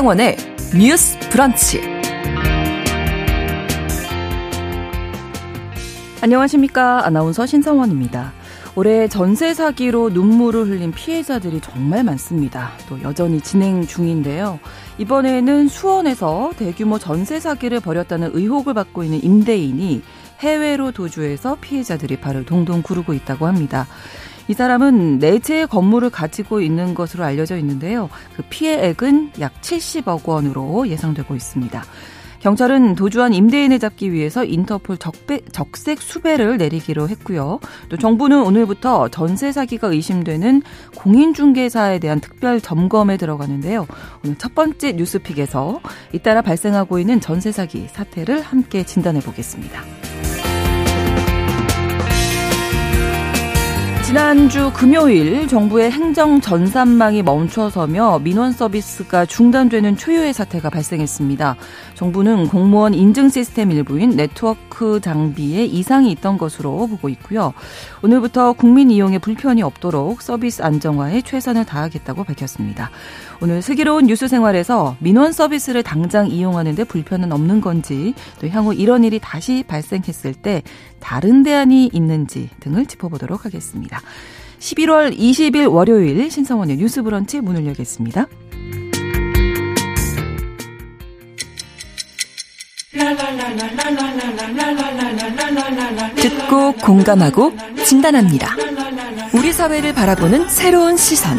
신성원의 뉴스 브런치. 안녕하십니까. 아나운서 신성원입니다. 올해 전세 사기로 눈물을 흘린 피해자들이 정말 많습니다. 또 여전히 진행 중인데요. 이번에는 수원에서 대규모 전세 사기를 벌였다는 의혹을 받고 있는 임대인이 해외로 도주해서 피해자들이 발을 동동 구르고 있다고 합니다. 이 사람은 4채의 건물을 가지고 있는 것으로 알려져 있는데요. 그 피해액은 약 70억 원으로 예상되고 있습니다. 경찰은 도주한 임대인을 잡기 위해서 인터폴 적색 수배를 내리기로 했고요. 또 정부는 오늘부터 전세 사기가 의심되는 공인중개사에 대한 특별 점검에 들어가는데요. 오늘 첫 번째 뉴스픽에서 잇따라 발생하고 있는 전세 사기 사태를 함께 진단해 보겠습니다. 지난주 금요일 정부의 행정 전산망이 멈춰서며 민원 서비스가 중단되는 초유의 사태가 발생했습니다. 정부는 공무원 인증 시스템 일부인 네트워크 장비에 이상이 있던 것으로 보고 있고요. 오늘부터 국민 이용에 불편이 없도록 서비스 안정화에 최선을 다하겠다고 밝혔습니다. 오늘 슬기로운 뉴스생활에서 민원 서비스를 당장 이용하는 데 불편은 없는 건지, 또 향후 이런 일이 다시 발생했을 때 다른 대안이 있는지 등을 짚어보도록 하겠습니다. 11월 20일 월요일 신성원의 뉴스 브런치 문을 열겠습니다. 듣고 공감하고 진단합니다. 우리 사회를 바라보는 새로운 시선.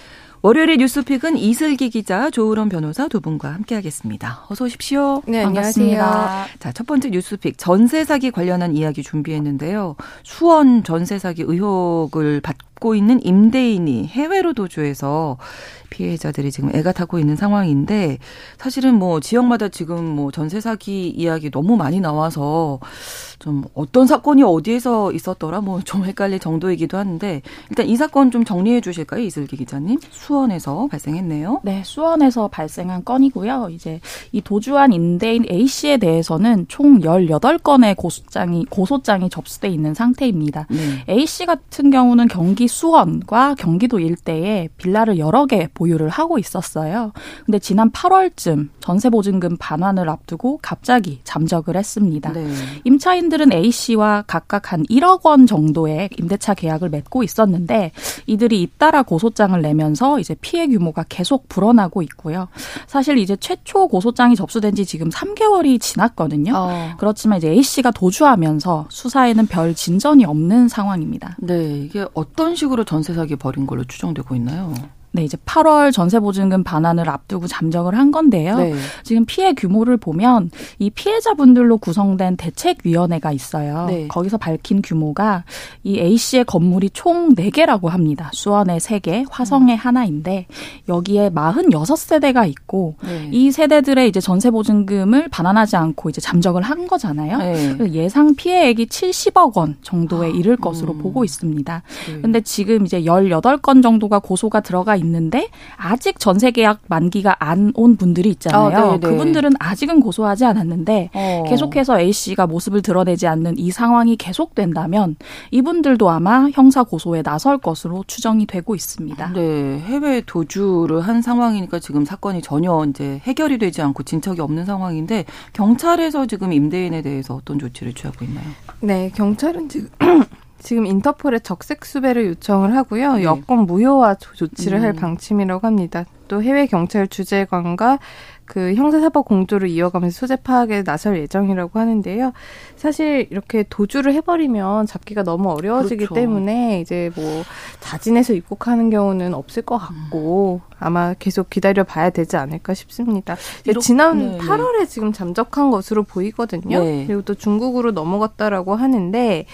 월요일의 뉴스픽은 이슬기 기자, 조을원 변호사 두 분과 함께하겠습니다. 어서 오십시오. 네, 반갑습니다. 안녕하세요. 자, 첫 번째 뉴스픽 전세 사기 관련한 이야기 준비했는데요. 수원 전세 사기 의혹을 받고 있는 임대인이 해외로 도주해서 피해자들이 지금 애가 타고 있는 상황인데, 사실은 뭐 지역마다 지금 뭐 전세 사기 이야기 너무 많이 나와서 좀 어떤 사건이 어디에서 있었더라 뭐 좀 헷갈릴 정도이기도 하는데, 일단 이 사건 좀 정리해 주실까요, 이슬기 기자님? 수원에서 발생했네요. 네, 수원에서 발생한 건이고요. 이제 이 도주한 임대인 A씨에 대해서는 총 18건의 고소장이 접수돼 있는 상태입니다. A씨 같은 경우는 경기 수원과 경기도 일대에 빌라를 여러 개 보유를 하고 있었어요. 근데 지난 8월쯤 전세보증금 반환을 앞두고 갑자기 잠적을 했습니다. 네. 임차인들은 A씨와 각각 한 1억 원 정도의 임대차 계약을 맺고 있었는데, 이들이 잇따라 고소장을 내면서 이제 피해 규모가 계속 불어나고 있고요. 사실 이제 최초 고소장이 접수된 지 지금 3개월이 지났거든요. 그렇지만 이제 A씨가 도주하면서 수사에는 별 진전이 없는 상황입니다. 네, 이게 어떤 식으로 전세 사기 벌인 걸로 추정되고 있나요? 네, 이제 8월 전세보증금 반환을 앞두고 잠적을 한 건데요. 네. 지금 피해 규모를 보면 이 피해자분들로 구성된 대책위원회가 있어요. 네. 거기서 밝힌 규모가 이 A씨의 건물이 총 4개라고 합니다. 수원에 3개, 화성에 하나인데, 여기에 46세대가 있고, 네. 이 세대들의 이제 전세보증금을 반환하지 않고 이제 잠적을 한 거잖아요. 네. 그래서 예상 피해액이 70억 원 정도에 이를 것으로 보고 있습니다. 그런데 네. 지금 이제 18건 정도가 고소가 들어가 있는데, 아직 전세 계약 만기가 안 온 분들이 있잖아요. 그분들은 아직은 고소하지 않았는데 계속해서 A씨가 모습을 드러내지 않는 이 상황이 계속된다면 이분들도 아마 형사 고소에 나설 것으로 추정이 되고 있습니다. 네, 해외 도주를 한 상황이니까 지금 사건이 전혀 이제 해결이 되지 않고 진척이 없는 상황인데, 경찰에서 지금 임대인에 대해서 어떤 조치를 취하고 있나요? 네, 경찰은 지금 인터폴에 적색 수배를 요청을 하고요. 네. 여권 무효화 조치를 할 방침이라고 합니다. 또 해외 경찰 주재관과 그 형사사법 공조를 이어가면서 소재 파악에 나설 예정이라고 하는데요. 사실 이렇게 도주를 해버리면 잡기가 너무 어려워지기 그렇죠. 때문에 이제 뭐 자진해서 입국하는 경우는 없을 것 같고 아마 계속 기다려봐야 되지 않을까 싶습니다. 지난 8월에 지금 잠적한 것으로 보이거든요. 네. 그리고 또 중국으로 넘어갔다라고 하는데,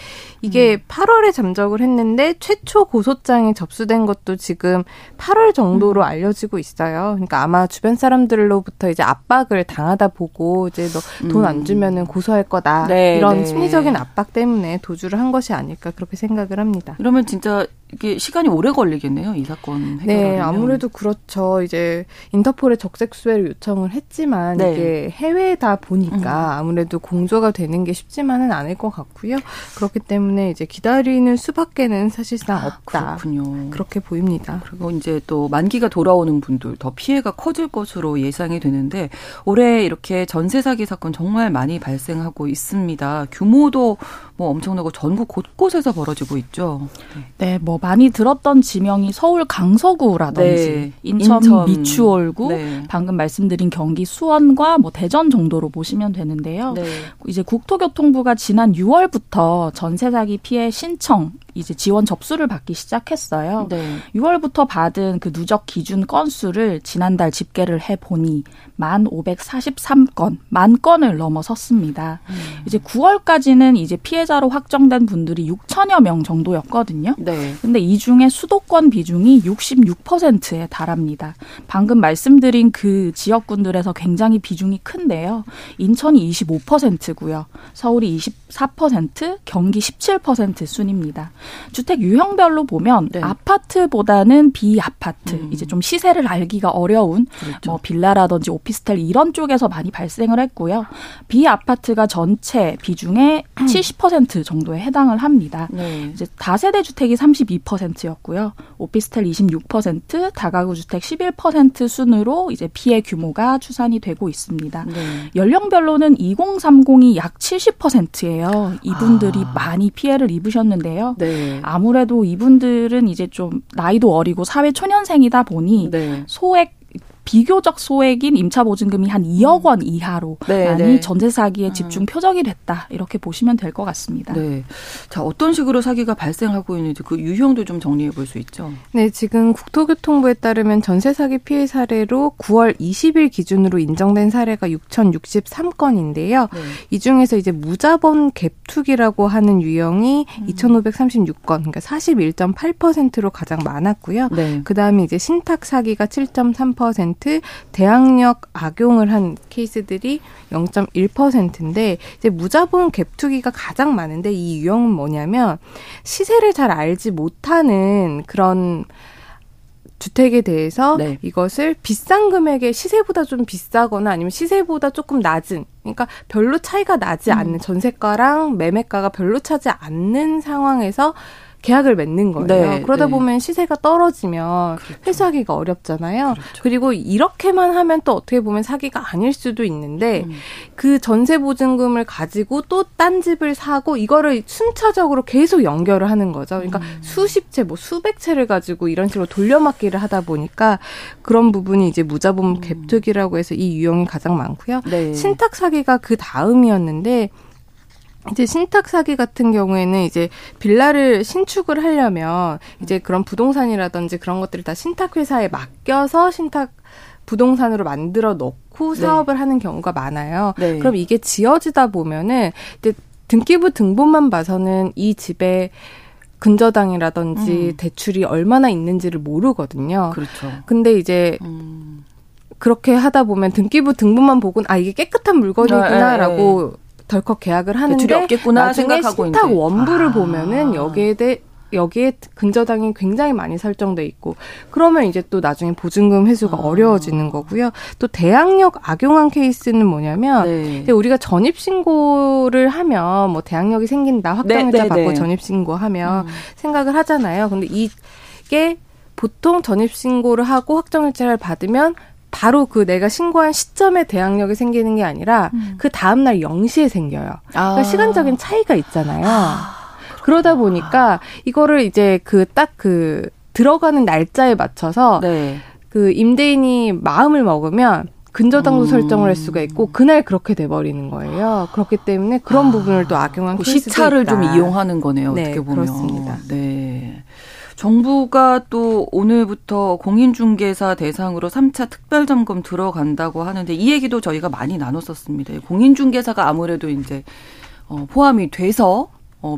이게 8월에 잠적을 했는데 최초 고소장이 접수된 것도 지금 8월 정도로 알려지고 있어요. 그러니까 아마 주변 사람들로부터 쪽에서 이제 압박을 당하다 보고 이제 너 돈 안 주면은 고소할 거다. 네, 이런 네. 심리적인 압박 때문에 도주를 한 것이 아닐까 그렇게 생각을 합니다. 그러면 진짜 이게 시간이 오래 걸리겠네요. 이 사건 해결하려면. 네, 아무래도 그렇죠. 이제 인터폴에 적색 수배를 요청을 했지만 네. 이게 해외다 보니까 아무래도 공조가 되는 게 쉽지만은 않을 것 같고요. 그렇기 때문에 이제 기다리는 수밖에는 사실상 없다. 그렇군요. 그렇게 보입니다. 그리고 이제 또 만기가 돌아오는 분들 더 피해가 커질 것으로 예상이 되는데 올해 이렇게 전세 사기 사건 정말 많이 발생하고 있습니다. 규모도 뭐 엄청나고 전국 곳곳에서 벌어지고 있죠. 네, 뭐 많이 들었던 지명이 서울 강서구라든지 네, 인천 미추홀구, 네. 방금 말씀드린 경기 수원과 뭐 대전 정도로 보시면 되는데요. 네. 이제 국토교통부가 지난 6월부터 전세 사기 피해 신청 이제 지원 접수를 받기 시작했어요. 네. 6월부터 받은 그 누적 기준 건수를 지난달 집계를 해보니 1,543건, 10,000건을 넘어섰습니다. 이제 9월까지는 이제 피해자로 확정된 분들이 6,000여 명 정도였거든요. 네. 근데 이 중에 수도권 비중이 66%에 달합니다. 방금 말씀드린 그 지역군들에서 굉장히 비중이 큰데요. 인천이 25%고요. 서울이 24%, 경기 17% 순입니다. 주택 유형별로 보면 네. 아파트보다는 비아파트, 이제 좀 시세를 알기가 어려운 그렇죠. 뭐 빌라라든지 오피스텔 이런 쪽에서 많이 발생을 했고요. 비아파트가 전체 비중의 70% 정도에 해당을 합니다. 네. 이제 다세대 주택이 32%였고요. 오피스텔 26%, 다가구 주택 11% 순으로 이제 피해 규모가 추산이 되고 있습니다. 네. 연령별로는 2030이 약 70%예요. 이분들이 많이 피해를 입으셨는데요. 네. 아무래도 이분들은 이제 좀 나이도 어리고 사회 초년생이다 보니 네. 비교적 소액인 임차보증금이 한 2억 원 이하로 많이 전세 사기에 집중 표적이 됐다. 이렇게 보시면 될 것 같습니다. 네. 자, 어떤 식으로 사기가 발생하고 있는지 그 유형도 좀 정리해 볼 수 있죠. 네. 지금 국토교통부에 따르면 전세 사기 피해 사례로 9월 20일 기준으로 인정된 사례가 6,063건인데요. 네. 이 중에서 이제 무자본 갭투기라고 하는 유형이 2,536건, 그러니까 41.8%로 가장 많았고요. 네. 그다음에 이제 신탁 사기가 7.3%, 대항력 악용을 한 케이스들이 0.1%인데 이제 무자본 갭투기가 가장 많은데 이 유형은 뭐냐면 시세를 잘 알지 못하는 그런 주택에 대해서 네. 이것을 비싼 금액에 시세보다 좀 비싸거나 아니면 시세보다 조금 낮은 그러니까 별로 차이가 나지 않는 전세가랑 매매가가 별로 차지 않는 상황에서 계약을 맺는 거예요. 네, 그러다 보면 시세가 떨어지면 그렇죠. 회수하기가 어렵잖아요. 그렇죠. 그리고 이렇게만 하면 또 어떻게 보면 사기가 아닐 수도 있는데 그 전세보증금을 가지고 또 딴 집을 사고 이거를 순차적으로 계속 연결을 하는 거죠. 그러니까 수십 채, 뭐 수백 채를 가지고 이런 식으로 돌려막기를 하다 보니까 그런 부분이 이제 무자본 갭투기라고 해서 이 유형이 가장 많고요. 네. 신탁 사기가 그 다음이었는데 이제 신탁 사기 같은 경우에는 이제 빌라를 신축을 하려면 이제 그런 부동산이라든지 그런 것들을 다 신탁회사에 맡겨서 신탁 부동산으로 만들어 놓고 사업을 하는 경우가 많아요. 네. 그럼 이게 지어지다 보면은 이제 등기부 등본만 봐서는 이 집에 근저당이라든지 대출이 얼마나 있는지를 모르거든요. 그렇죠. 근데 이제 그렇게 하다 보면 등기부 등본만 보고는 아, 이게 깨끗한 물건이구나라고 덜컥 계약을 하는데 대출이 없겠구나 생각하고 신탁 원부를 보면은 여기에 근저당이 굉장히 많이 설정돼 있고 그러면 이제 또 나중에 보증금 회수가 어려워지는 거고요. 또 대항력 악용한 케이스는 뭐냐면 우리가 전입신고를 하면 뭐 대항력이 생긴다 확정일자 받고 전입신고하면 생각을 하잖아요. 근데 이게 보통 전입신고를 하고 확정일자를 받으면 바로 그 내가 신고한 시점에 대항력이 생기는 게 아니라 그 다음날 0시에 생겨요. 그러니까 시간적인 차이가 있잖아요. 그러다 보니까 이거를 이제 그 딱 그 들어가는 날짜에 맞춰서 그 임대인이 마음을 먹으면 근저당도 설정을 할 수가 있고 그날 그렇게 돼버리는 거예요. 그렇기 때문에 그런 부분을 또 악용한 그 케이스도 시차를 있다. 좀 이용하는 거네요. 어떻게 보면. 그렇습니다. 네. 정부가 또 오늘부터 공인중개사 대상으로 3차 특별점검 들어간다고 하는데 이 얘기도 저희가 많이 나눴었습니다. 공인중개사가 아무래도 이제 포함이 돼서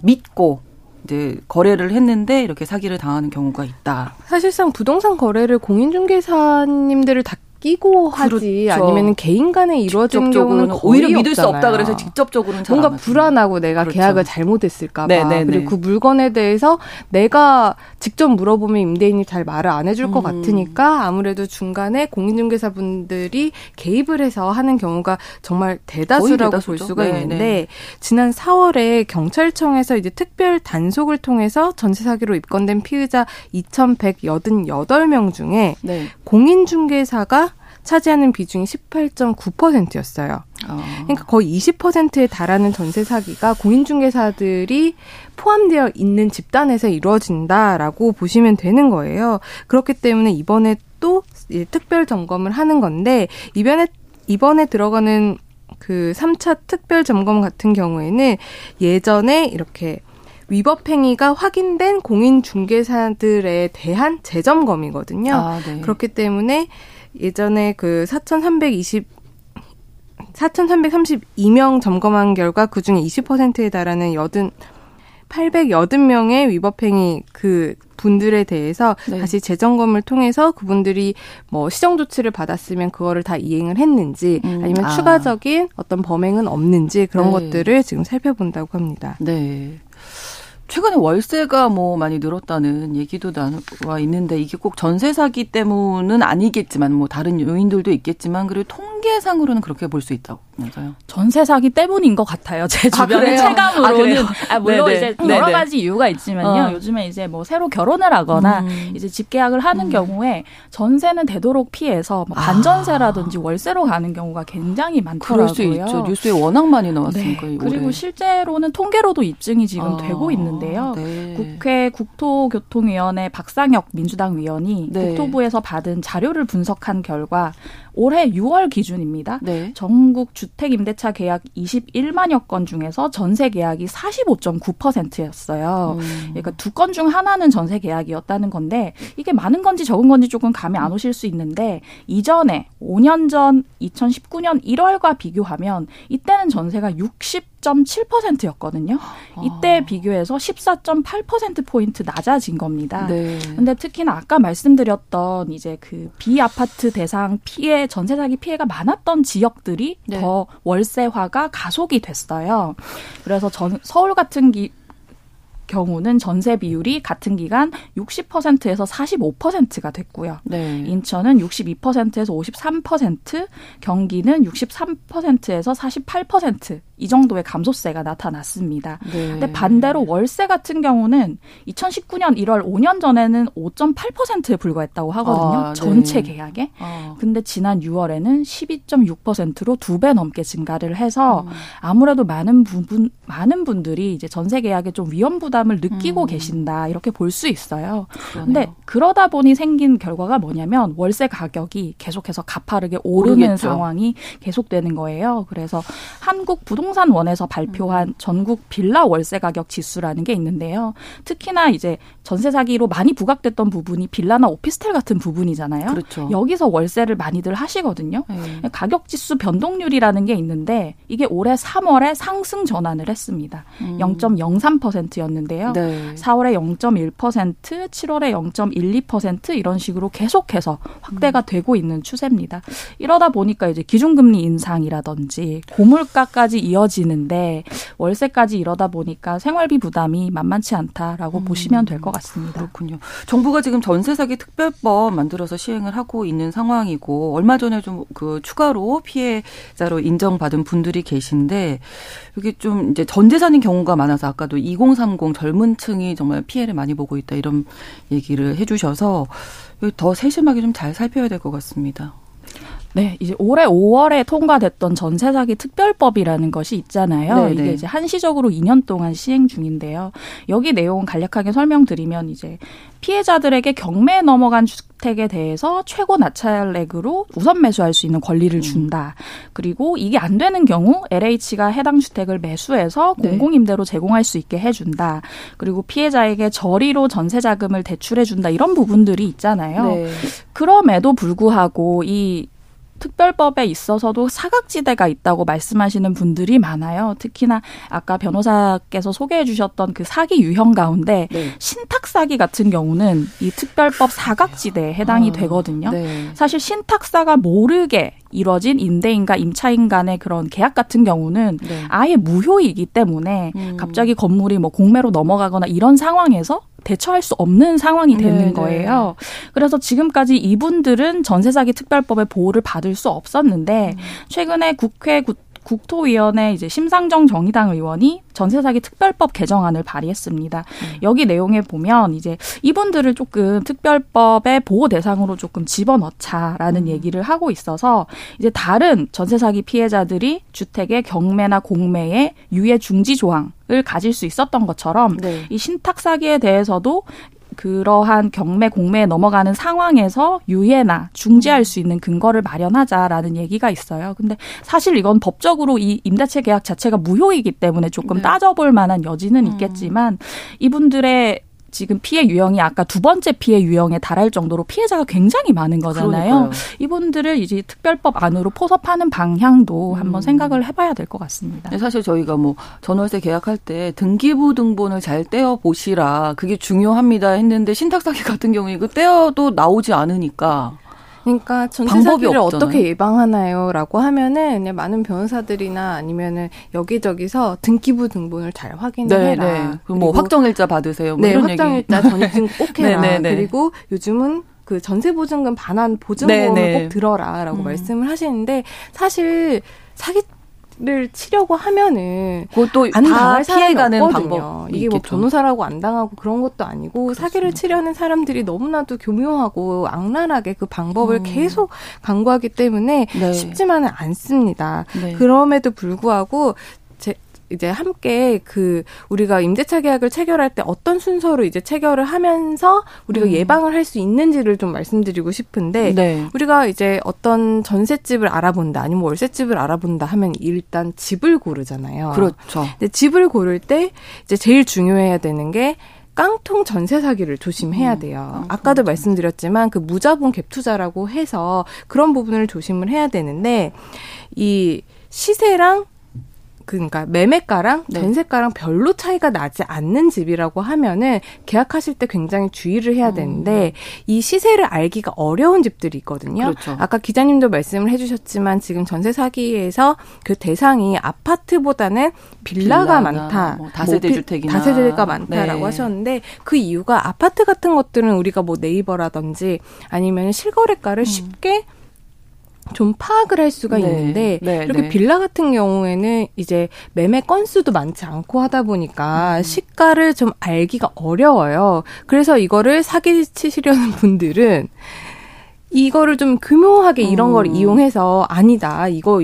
믿고 이제 거래를 했는데 이렇게 사기를 당하는 경우가 있다. 사실상 부동산 거래를 공인중개사님들을 다 끼고 하지 그렇죠. 아니면 개인 간에 이루어진 경우는 오히려 믿을 수 없다 그래서 직접적으로는 잘 뭔가 불안하고 내가 그렇죠. 계약을 잘못했을까 봐 그리고 그 물건에 대해서 내가 직접 물어보면 임대인이 잘 말을 안 해줄 것 같으니까 아무래도 중간에 공인중개사분들이 개입을 해서 하는 경우가 정말 대다수라고 볼 수가 있는데 지난 4월에 경찰청에서 이제 특별 단속을 통해서 전세 사기로 입건된 피의자 2,188명 중에 공인중개사가 차지하는 비중이 18.9%였어요. 그러니까 거의 20%에 달하는 전세 사기가 공인중개사들이 포함되어 있는 집단에서 이루어진다라고 보시면 되는 거예요. 그렇기 때문에 이번에 또 특별 점검을 하는 건데 이번에 들어가는 그 3차 특별 점검 같은 경우에는 예전에 이렇게 위법 행위가 확인된 공인중개사들에 대한 재점검이거든요. 그렇기 때문에 예전에 그 4,332명 점검한 결과 그중에 20%에 달하는 880명의 위법행위 그 분들에 대해서 다시 재점검을 통해서 그분들이 뭐 시정 조치를 받았으면 그거를 다 이행을 했는지 아니면 추가적인 어떤 범행은 없는지 그런 것들을 지금 살펴본다고 합니다. 네. 최근에 월세가 뭐 많이 늘었다는 얘기도 나와 있는데 이게 꼭 전세 사기 때문은 아니겠지만 뭐 다른 요인들도 있겠지만 그리고 통계상으로는 그렇게 볼 수 있다고 맞아요. 전세 사기 때문인 것 같아요. 제 주변의 체감으로는 물론 이제 여러 가지 이유가 있지만요. 요즘에 이제 뭐 새로 결혼을 하거나 이제 집계약을 하는 경우에 전세는 되도록 피해서 뭐 반전세라든지 월세로 가는 경우가 굉장히 많더라고요. 그럴 수 있죠. 뉴스에 워낙 많이 나왔으니까. 그리고 실제로는 통계로도 입증이 지금 되고 있는. 데요. 국회 국토교통위원회 박상혁 민주당 의원이 국토부에서 받은 자료를 분석한 결과 올해 6월 기준입니다. 전국 주택임대차 계약 21만여 건 중에서 전세 계약이 45.9%였어요. 그러니까 두 건 중 하나는 전세 계약이었다는 건데 이게 많은 건지 적은 건지 조금 감이 안 오실 수 있는데 이전에 5년 전 2019년 1월과 비교하면 이때는 전세가 60.7%였거든요. 이때 비교해서 14.8%포인트 낮아진 겁니다. 근데 특히나 아까 말씀드렸던 이제 그 비아파트 대상 피해 전세 사기 피해가 많았던 지역들이 더 월세화가 가속이 됐어요. 그래서 서울 같은 경우는 전세 비율이 같은 기간 60%에서 45%가 됐고요. 인천은 62%에서 53%, 경기는 63%에서 48%. 이 정도의 감소세가 나타났습니다. 근데 반대로 월세 같은 경우는 2019년 1월 5년 전에는 5.8%에 불과했다고 하거든요. 전체 계약에. 근데 지난 6월에는 12.6%로 2배 넘게 증가를 해서 아무래도 많은 분들이 이제 전세 계약에 좀 위험 부담을 느끼고 계신다. 이렇게 볼 수 있어요. 근데 그러다 보니 생긴 결과가 뭐냐면 월세 가격이 계속해서 가파르게 오르는 상황이 계속되는 거예요. 그래서 한국 부동산 부동산원에서 발표한 전국 빌라 월세 가격 지수라는 게 있는데요. 특히나 이제 전세 사기로 많이 부각됐던 부분이 빌라나 오피스텔 같은 부분이잖아요. 여기서 월세를 많이들 하시거든요. 가격 지수 변동률이라는 게 있는데 이게 올해 3월에 상승 전환을 했습니다. 0.03%였는데요. 4월에 0.1%, 7월에 0.12% 이런 식으로 계속해서 확대가 되고 있는 추세입니다. 이러다 보니까 이제 기준금리 인상이라든지 고물가까지 이어지는데 월세까지 이러다 보니까 생활비 부담이 만만치 않다라고 보시면 될 것 같습니다. 그렇군요. 정부가 지금 전세 사기 특별법 만들어서 시행을 하고 있는 상황이고 얼마 전에 좀 그 추가로 피해자로 인정받은 분들이 계신데 여기 좀 이제 전재산인 경우가 많아서 아까도 2030 젊은 층이 정말 피해를 많이 보고 있다 이런 얘기를 해주셔서 더 세심하게 좀 잘 살펴야 될 것 같습니다. 이제 올해 5월에 통과됐던 전세 사기 특별법이라는 것이 있잖아요. 이게 이제 한시적으로 2년 동안 시행 중인데요. 여기 내용은 간략하게 설명드리면 이제 피해자들에게 경매에 넘어간 주택에 대해서 최고 낙찰액으로 우선 매수할 수 있는 권리를 준다. 그리고 이게 안 되는 경우 LH가 해당 주택을 매수해서 공공임대로 제공할 수 있게 해준다. 그리고 피해자에게 저리로 전세자금을 대출해준다. 이런 부분들이 있잖아요. 그럼에도 불구하고 이 특별법에 있어서도 사각지대가 있다고 말씀하시는 분들이 많아요. 특히나 아까 변호사께서 소개해 주셨던 그 사기 유형 가운데 네. 신탁 사기 같은 경우는 이 특별법 사각지대에 해당이 되거든요. 네. 사실 신탁사가 모르게 이뤄진 임대인과 임차인 간의 그런 계약 같은 경우는 네. 아예 무효이기 때문에 갑자기 건물이 뭐 공매로 넘어가거나 이런 상황에서 대처할 수 없는 상황이 되는 네네. 거예요. 그래서 지금까지 이분들은 전세 사기 특별법의 보호를 받을 수 없었는데 최근에 국회 국토위원회 이제 심상정 정의당 의원이 전세 사기 특별법 개정안을 발의했습니다. 여기 내용에 보면 이제 이분들을 조금 특별법의 보호 대상으로 조금 집어넣자라는 얘기를 하고 있어서 이제 다른 전세 사기 피해자들이 주택의 경매나 공매에 유예 중지 조항을 가질 수 있었던 것처럼 네. 이 신탁 사기에 대해서도 그러한 경매, 공매에 넘어가는 상황에서 유예나 중지할 수 있는 근거를 마련하자라는 얘기가 있어요. 근데 사실 이건 법적으로 이 임대차 계약 자체가 무효이기 때문에 조금 네. 따져볼 만한 여지는 있겠지만 이분들의 지금 피해 유형이 아까 두 번째 피해 유형에 달할 정도로 피해자가 굉장히 많은 거잖아요. 그러니까요. 이분들을 이제 특별법 안으로 포섭하는 방향도 한번 생각을 해봐야 될 것 같습니다. 사실 저희가 뭐 전월세 계약할 때 등기부 등본을 잘 떼어보시라 그게 중요합니다 했는데 신탁사기 같은 경우에 이거 떼어도 나오지 않으니까. 그러니까 전세 사기를 어떻게 예방하나요라고 하면은 그냥 많은 변호사들이나 아니면은 여기저기서 등기부 등본을 잘 확인해라. 네, 네. 뭐 확정일자 받으세요. 뭐 네, 이런 확정일자 전입증 꼭 해라. 네, 네, 네. 그리고 요즘은 그 전세 보증금 반환 보증금을 네, 네. 꼭 들어라라고 말씀을 하시는데 사실 사기를 치려고 하면은 그것도 안 당할 사람이 없거든요. 이게 있겠죠. 뭐 변호사라고 안 당하고 그런 것도 아니고 그렇습니다. 사기를 치려는 사람들이 너무나도 교묘하고 악랄하게 그 방법을 계속 강구하기 때문에 네. 쉽지만은 않습니다. 네. 그럼에도 불구하고 이제 함께 그 우리가 임대차 계약을 체결할 때 어떤 순서로 이제 체결을 하면서 우리가 예방을 할 수 있는지를 좀 말씀드리고 싶은데 네. 우리가 이제 어떤 전셋집을 알아본다 아니면 월세집을 알아본다 하면 일단 집을 고르잖아요. 그렇죠. 근데 집을 고를 때 이제 제일 중요해야 되는 게 깡통 전세 사기를 조심해야 돼요. 아까도 말씀드렸지만 그 무자본 갭 투자라고 해서 그런 부분을 조심을 해야 되는데 이 시세랑 그러니까 매매가랑 전세가랑 네. 별로 차이가 나지 않는 집이라고 하면은 계약하실 때 굉장히 주의를 해야 되는데 이 시세를 알기가 어려운 집들이 있거든요. 그렇죠. 아까 기자님도 말씀을 해주셨지만 지금 전세 사기에서 그 대상이 아파트보다는 빌라가 많다. 뭐 다세대주택이나. 다세대가 많다라고 네. 하셨는데 그 이유가 아파트 같은 것들은 우리가 뭐 네이버라든지 아니면 실거래가를 쉽게 좀 파악을 할 수가 네, 있는데 네, 이렇게 네. 빌라 같은 경우에는 이제 매매 건수도 많지 않고 하다 보니까 시가를 좀 알기가 어려워요. 그래서 이거를 사기치시려는 분들은 이거를 좀 교묘하게 이런 걸 이용해서 아니다. 이거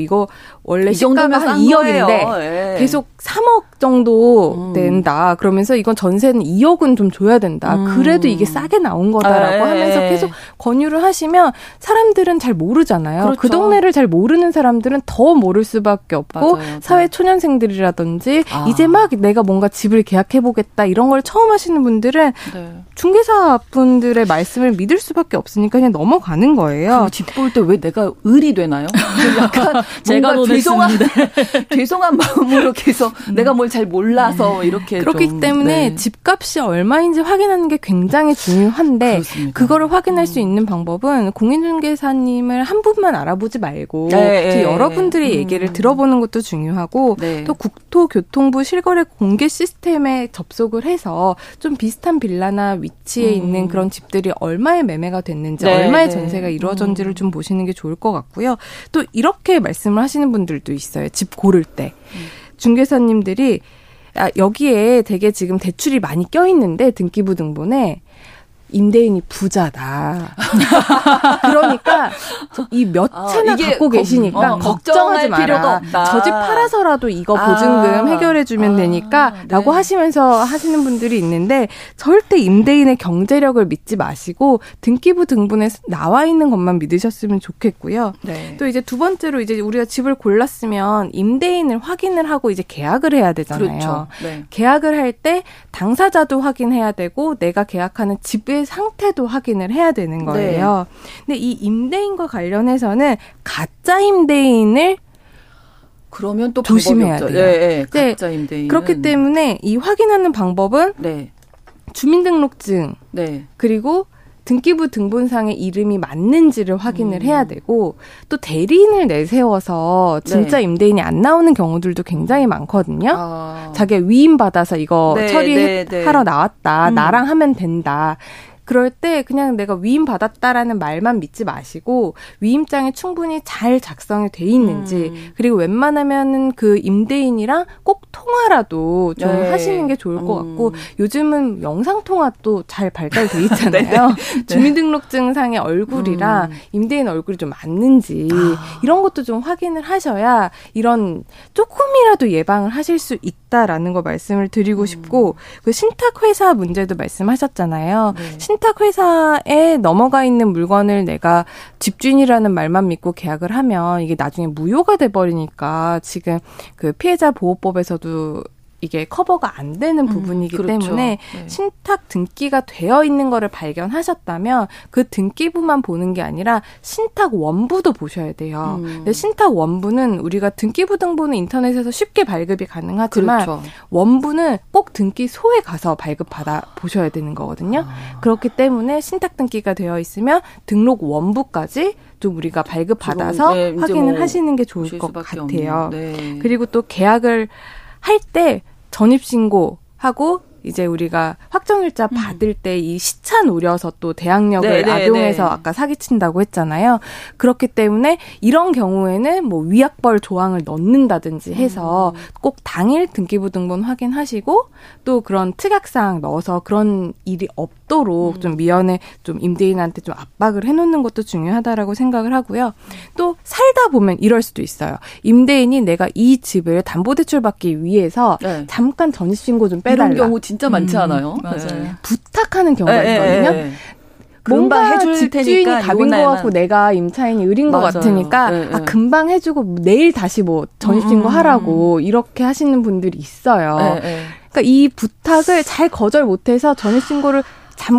원래 시가가 한 2억인데 네. 계속 3억 정도 낸다. 그러면서 이건 전세는 2억은 좀 줘야 된다. 그래도 이게 싸게 나온 거다라고 하면서 계속 권유를 하시면 사람들은 잘 모르잖아요. 그렇죠. 그 동네를 잘 모르는 사람들은 더 모를 수밖에 없고 맞아요. 사회 초년생들이라든지 이제 막 내가 뭔가 집을 계약해보겠다 이런 걸 처음 하시는 분들은 네. 중개사 분들의 말씀을 믿을 수밖에 없으니까 그냥 넘어가는 거예요. 집 볼 때 왜 내가 을이 되나요? 약간 제가 죄송한 마음으로 계속 내가 뭘 잘 몰라서 이렇게 그렇기 좀, 때문에 네. 집값이 얼마인지 확인하는 게 굉장히 중요한데 그렇습니다. 그거를 확인할 수 있는 방법은 공인중개사님을 한 분만 알아보지 말고 네. 여러분들의 얘기를 들어보는 것도 중요하고 네. 또 국토교통부 실거래 공개 시스템에 접속을 해서 좀 비슷한 빌라나 위치에 있는 그런 집들이 얼마에 매매가 됐는지 네. 얼마에 전세가 이루어졌는지를 좀 보시는 게 좋을 것 같고요. 또 이렇게 말씀을 하시는 분들도 있어요. 집 고를 때. 중개사님들이 여기에 되게 지금 대출이 많이 껴있는데 등기부 등본에 임대인이 부자다. 그러니까 이 몇 채나 갖고 계시니까 걱정하지 마라. 필요가 없다. 저 집 팔아서라도 이거 보증금 해결해주면 되니까 라고 네. 하시면서 하시는 분들이 있는데 절대 임대인의 경제력을 믿지 마시고 등기부 등본에 나와 있는 것만 믿으셨으면 좋겠고요. 네. 또 이제 두 번째로 이제 우리가 집을 골랐으면 임대인을 확인을 하고 이제 계약을 해야 되잖아요. 그렇죠. 네. 계약을 할 때 당사자도 확인해야 되고 내가 계약하는 집에 임대인들의 상태도 확인을 해야 되는 거예요. 네. 근데 이 임대인과 관련해서는 가짜 임대인을 그러면 또 조심해야 돼요. 네, 네. 가짜 임대인. 그렇기 때문에 이 확인하는 방법은 네. 주민등록증 네. 그리고 등기부 등본상의 이름이 맞는지를 확인을 해야 되고 또 대리인을 내세워서 진짜 네. 임대인이 안 나오는 경우들도 굉장히 많거든요. 아. 자기가 위임받아서 이거 네, 처리하러 네, 네. 나왔다. 나랑 하면 된다. 그럴 때 그냥 내가 위임받았다라는 말만 믿지 마시고 위임장이 충분히 잘 작성이 돼 있는지 그리고 웬만하면 그 임대인이랑 꼭 통화라도 좀 네. 하시는 게 좋을 것 같고 요즘은 영상통화도 잘 발달돼 있잖아요. 네. 주민등록증상의 얼굴이랑 임대인 얼굴이 좀 맞는지 이런 것도 좀 확인을 하셔야 이런 조금이라도 예방을 하실 수 있다라는 거 말씀을 드리고 싶고 그 신탁회사 문제도 말씀하셨잖아요. 네. 신탁회사에 넘어가 있는 물건을 내가 집주인이라는 말만 믿고 계약을 하면 이게 나중에 무효가 돼버리니까 지금 그 피해자 보호법에서도 이게 커버가 안 되는 부분이기 그렇죠. 때문에 네. 신탁 등기가 되어 있는 거를 발견하셨다면 그 등기부만 보는 게 아니라 신탁 원부도 보셔야 돼요. 근데 신탁 원부는 우리가 등기부 등본은 인터넷에서 쉽게 발급이 가능하지만 그렇죠. 원부는 꼭 등기소에 가서 발급받아 보셔야 되는 거거든요. 아. 그렇기 때문에 신탁 등기가 되어 있으면 등록 원부까지 좀 우리가 발급받아서 네, 확인을 하시는 게 좋을 것 같아요. 네. 그리고 또 계약을 할 때 전입신고하고 이제 우리가 확정일자 받을 때 이 시차 노려서 또 대항력을 네, 네, 악용해서 네. 아까 사기친다고 했잖아요. 그렇기 때문에 이런 경우에는 뭐 위약벌 조항을 넣는다든지 해서 꼭 당일 등기부 등본 확인하시고 또 그런 특약사항 넣어서 그런 일이 없도록 좀 미연에 좀 임대인한테 좀 압박을 해놓는 것도 중요하다라고 생각을 하고요. 또 살다 보면 이럴 수도 있어요. 임대인이 내가 이 집을 담보대출 받기 위해서 네. 잠깐 전입신고 좀 빼달라. 이런 경우 진짜 많지 않아요? 맞아요. 네. 부탁하는 경우가 있거든요. 네. 뭔가 해줄 집주인이 갑인 것 같고 내가 임차인이 을인 것 같으니까 네, 아, 금방 해주고 내일 다시 뭐 전입신고 하라고 이렇게 하시는 분들이 있어요. 네, 네. 그러니까 이 부탁을 잘 거절 못해서 전입신고를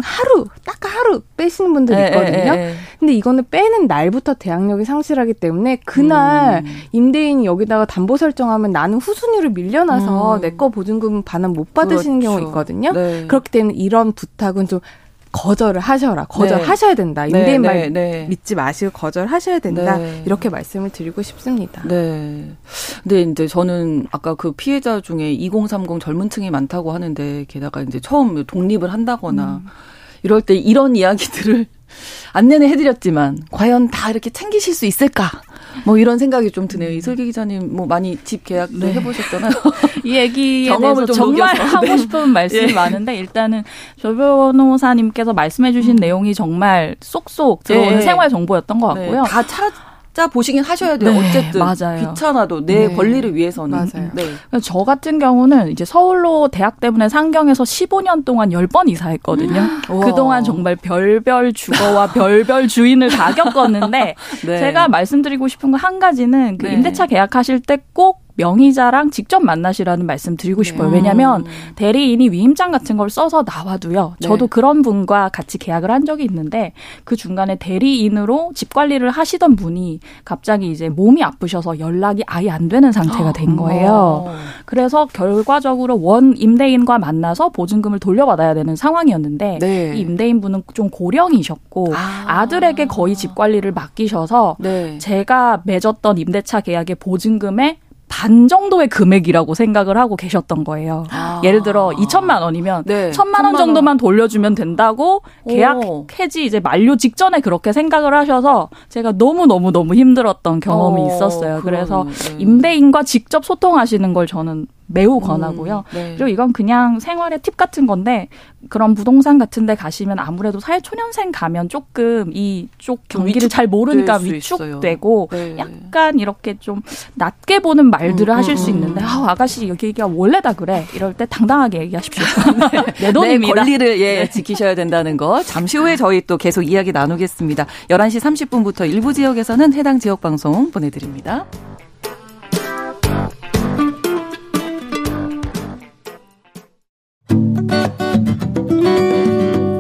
하루, 딱 하루 빼시는 분들이 있거든요. 근데 이거는 빼는 날부터 대항력이 상실하기 때문에 그날 임대인이 여기다가 담보 설정하면 나는 후순위로 밀려나서 내 거 보증금 반환 못 받으시는 그렇죠. 경우 있거든요. 네. 그렇기 때문에 이런 부탁은 좀 거절을 하셔라. 거절하셔야 된다. 임대인 말 믿지 마시고 거절하셔야 된다. 네. 이렇게 말씀을 드리고 싶습니다. 네. 근데 이제 저는 아까 그 피해자 중에 2030 젊은 층이 많다고 하는데 게다가 이제 처음 독립을 한다거나 이럴 때 이런 이야기들을 안내는 해드렸지만 과연 다 이렇게 챙기실 수 있을까? 뭐 이런 생각이 좀 드네요. 이슬기 기자님 뭐 많이 집 계약도 네. 해보셨잖아요. 이 얘기에 대해서 정말 녹여서. 하고 싶은 말씀이 네. 많은데 일단은 조 변호사님께서 말씀해 주신 내용이 정말 쏙쏙 들어오는 네. 생활 정보였던 것 같고요. 네. 다 보시긴 하셔야 돼요. 네, 어쨌든 맞아요. 귀찮아도 내 네. 권리를 위해서는. 맞아요. 네. 저 같은 경우는 이제 서울로 대학 때문에 상경에서 15년 동안 10번 이사했거든요. 그동안 정말 별별 주거와 별별 주인을 다 겪었는데 네. 제가 말씀드리고 싶은 거 한 가지는 그 임대차 계약하실 때 꼭 명의자랑 직접 만나시라는 말씀 드리고 싶어요. 왜냐하면 대리인이 위임장 같은 걸 써서 나와도요. 저도 네. 그런 분과 같이 계약을 한 적이 있는데 그 중간에 대리인으로 집 관리를 하시던 분이 갑자기 이제 몸이 아프셔서 연락이 아예 안 되는 상태가 된 거예요. 그래서 결과적으로 원 임대인과 만나서 보증금을 돌려받아야 되는 상황이었는데 네. 이 임대인분은 좀 고령이셨고 아들에게 거의 집 관리를 맡기셔서 네. 제가 맺었던 임대차 계약의 보증금에 반 정도의 금액이라고 생각을 하고 계셨던 거예요. 예를 들어 2천만 원이면 네, 1,000만 원 정도만 돌려주면 된다고 계약 해지 이제 만료 직전에 그렇게 생각을 하셔서 제가 너무 힘들었던 경험이 있었어요. 그래서 임대인과 직접 소통하시는 걸 저는 매우 권하고요. 그리고 이건 그냥 생활의 팁 같은 건데 그런 부동산 같은 데 가시면 아무래도 사회초년생 가면 조금 이쪽 경기를 잘 모르니까 위축되고 네. 약간 이렇게 좀 낮게 보는 말들을 하실 수 있는데 아가씨 여기가 원래 다 그래. 이럴 때 당당하게 얘기하십시오. 내 돈입니다. 내 권리를 예, 지키셔야 된다는 거. 잠시 후에 저희 또 계속 이야기 나누겠습니다. 11시 30분부터 일부 지역에서는 해당 지역 방송 보내드립니다.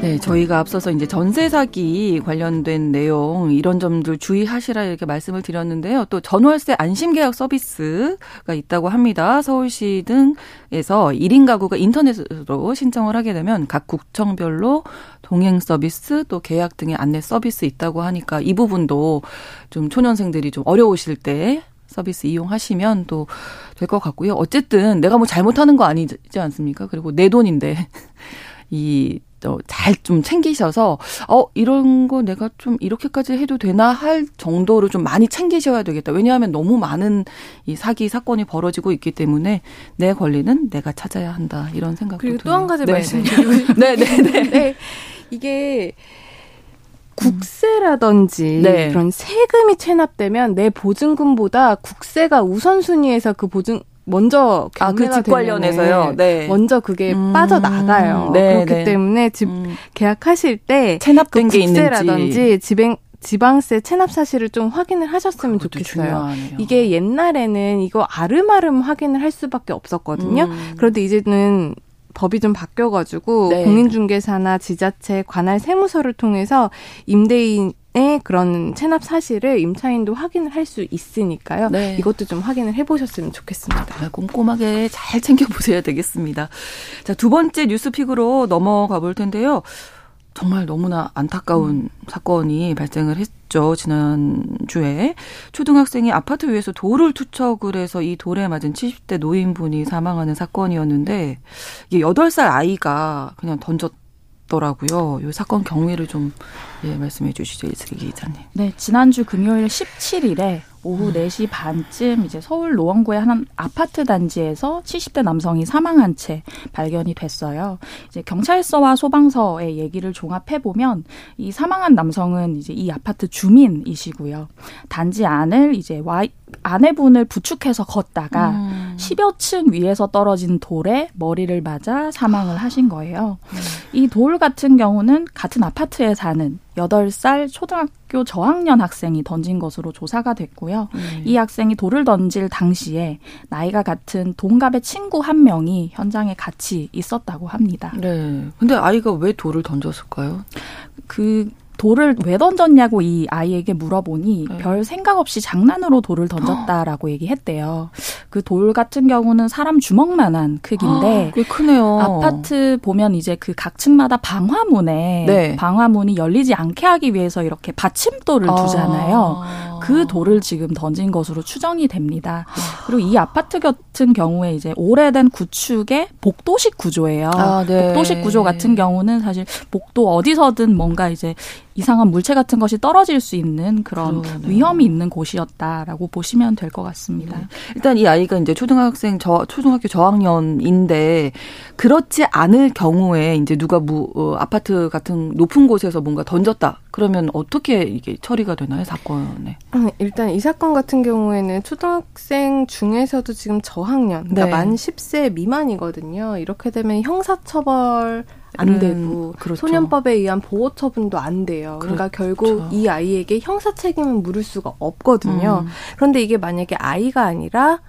네, 저희가 앞서서 이제 전세 사기 관련된 내용 이런 점들 주의하시라 이렇게 말씀을 드렸는데요. 또 전월세 안심 계약 서비스가 있다고 합니다. 서울시 등에서 1인 가구가 인터넷으로 신청을 하게 되면 각 구청별로 동행 서비스 또 계약 등의 안내 서비스 있다고 하니까 이 부분도 좀 초년생들이 좀 어려우실 때 서비스 이용하시면 또 될 것 같고요. 어쨌든 내가 뭐 잘못하는 거 아니지 않습니까? 그리고 내 돈인데 이 잘 좀 챙기셔서 이런 거 내가 좀 이렇게까지 해도 되나 할 정도로 좀 많이 챙기셔야 되겠다. 왜냐하면 너무 많은 이 사기 사건이 벌어지고 있기 때문에 내 권리는 내가 찾아야 한다. 이런 생각도 들어요. 그리고 또 한 가지 말씀드리고 싶은데 네. 이게 국세라든지 네. 그런 세금이 체납되면 내 보증금보다 국세가 우선순위에서 그 보증 먼저 경매가 집 관련해서요. 네. 먼저 그게 빠져나가요. 네, 그렇기 때문에 집 계약하실 때 체납된 게 있는지 지방세 체납 사실을 좀 확인을 하셨으면 좋겠어요. 중요하네요. 이게 옛날에는 이거 아름아름 확인을 할 수밖에 없었거든요. 그런데 이제는 법이 좀 바뀌어가지고 네. 공인중개사나 지자체 관할 세무서를 통해서 임대인의 그런 체납 사실을 임차인도 확인을 할 수 있으니까요. 네. 이것도 좀 확인을 해보셨으면 좋겠습니다. 꼼꼼하게 잘 챙겨보셔야 되겠습니다. 자, 두 번째 뉴스픽으로 넘어가 볼 텐데요. 정말 너무나 안타까운 사건이 발생을 했죠. 지난주에 초등학생이 아파트 위에서 돌을 투척을 해서 이 돌에 맞은 70대 노인분이 사망하는 사건이었는데 이게 8살 아이가 그냥 던졌더라고요. 이 사건 경위를 좀 말씀해 주시죠. 이슬기 기자님. 네, 지난주 금요일 17일에 오후 4시 반쯤 이제 서울 노원구의 한 아파트 단지에서 70대 남성이 사망한 채 발견이 됐어요. 이제 경찰서와 소방서의 얘기를 종합해 보면 이 사망한 남성은 이제 이 아파트 주민이시고요. 단지 안을 이제 아내분을 부축해서 걷다가 10여 층 위에서 떨어진 돌에 머리를 맞아 사망을 하신 거예요. 이 돌 같은 경우는 같은 아파트에 사는 8살 초등학교 저학년 학생이 던진 것으로 조사가 됐고요. 이 학생이 돌을 던질 당시에 나이가 같은 동갑의 친구 한 명이 현장에 같이 있었다고 합니다. 네. 근데 아이가 왜 돌을 던졌을까요? 돌을 왜 던졌냐고 이 아이에게 물어보니 별 생각 없이 장난으로 돌을 던졌다라고 얘기했대요. 그 돌 같은 경우는 사람 주먹만한 크기인데 꽤 크네요. 아파트 보면 이제 그 각 층마다 방화문이 열리지 않게 하기 위해서 이렇게 받침돌을 두잖아요. 그 돌을 지금 던진 것으로 추정이 됩니다. 그리고 이 아파트 같은 경우에 이제 오래된 구축의 복도식 구조예요. 복도식 구조 같은 경우는 사실 복도 어디서든 뭔가 이제 이상한 물체 같은 것이 떨어질 수 있는 그런 위험이 있는 곳이었다라고 보시면 될 것 같습니다. 네. 일단 이 아이가 이제 초등학교 저학년인데 그렇지 않을 경우에 이제 누가 아파트 같은 높은 곳에서 뭔가 던졌다. 그러면 어떻게 이게 처리가 되나요, 사건에? 일단 이 사건 같은 경우에는 초등학생 중에서도 지금 저학년, 그러니까 만 10세 미만이거든요. 이렇게 되면 형사처벌 안 되고 그렇죠. 소년법에 의한 보호 처분도 안 돼요. 그러니까 결국 이 아이에게 형사 책임은 물을 수가 없거든요. 그런데 이게 만약에 아이가 아니라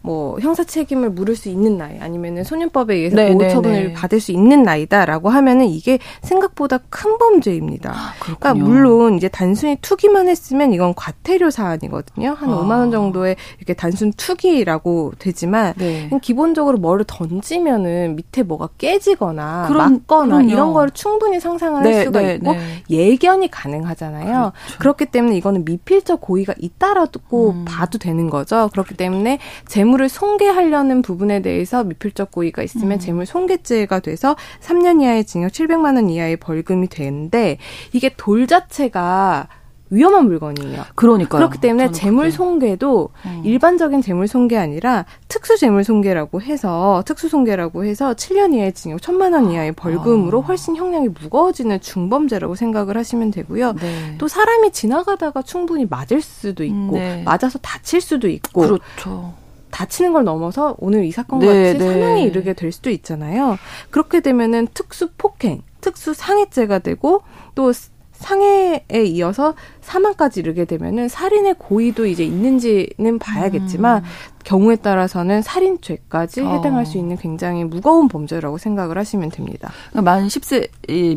뭐 형사 책임을 물을 수 있는 나이 아니면은 소년법에 의해서 보호 처분을 받을 수 있는 나이다라고 하면은 이게 생각보다 큰 범죄입니다. 그러니까 물론 이제 단순히 투기만 했으면 이건 과태료 사안이거든요. 한 5만 원 정도의 이렇게 단순 투기라고 되지만 기본적으로 뭐를 던지면은 밑에 뭐가 깨지거나 맞거나 이런 걸 충분히 상상을 할 수가 있고 예견이 가능하잖아요. 그렇죠. 그렇기 때문에 이거는 미필적 고의가 있다라고 봐도 되는 거죠. 그렇기 때문에 재물을 손괴하려는 부분에 대해서 미필적 고의가 있으면 재물 손괴죄가 돼서 3년 이하의 징역 700만 원 이하의 벌금이 되는데 이게 돌 자체가 위험한 물건이에요. 그러니까요. 그렇기 때문에 재물 손괴도 일반적인 재물 손괴 아니라 특수 재물 손괴라고 해서 7년 이하의 징역 1,000만 원 이하의 벌금으로 훨씬 형량이 무거워지는 중범죄라고 생각을 하시면 되고요. 네. 또 사람이 지나가다가 충분히 맞을 수도 있고 맞아서 다칠 수도 있고 그렇죠. 다치는 걸 넘어서 오늘 이 사건 같이 사망에 이르게 될 수도 있잖아요. 그렇게 되면은 특수 폭행, 특수 상해죄가 되고 또 상해에 이어서 사망까지 이르게 되면은 살인의 고의도 이제 있는지는 봐야겠지만 경우에 따라서는 살인죄까지 해당할 수 있는 굉장히 무거운 범죄라고 생각을 하시면 됩니다. 만 10세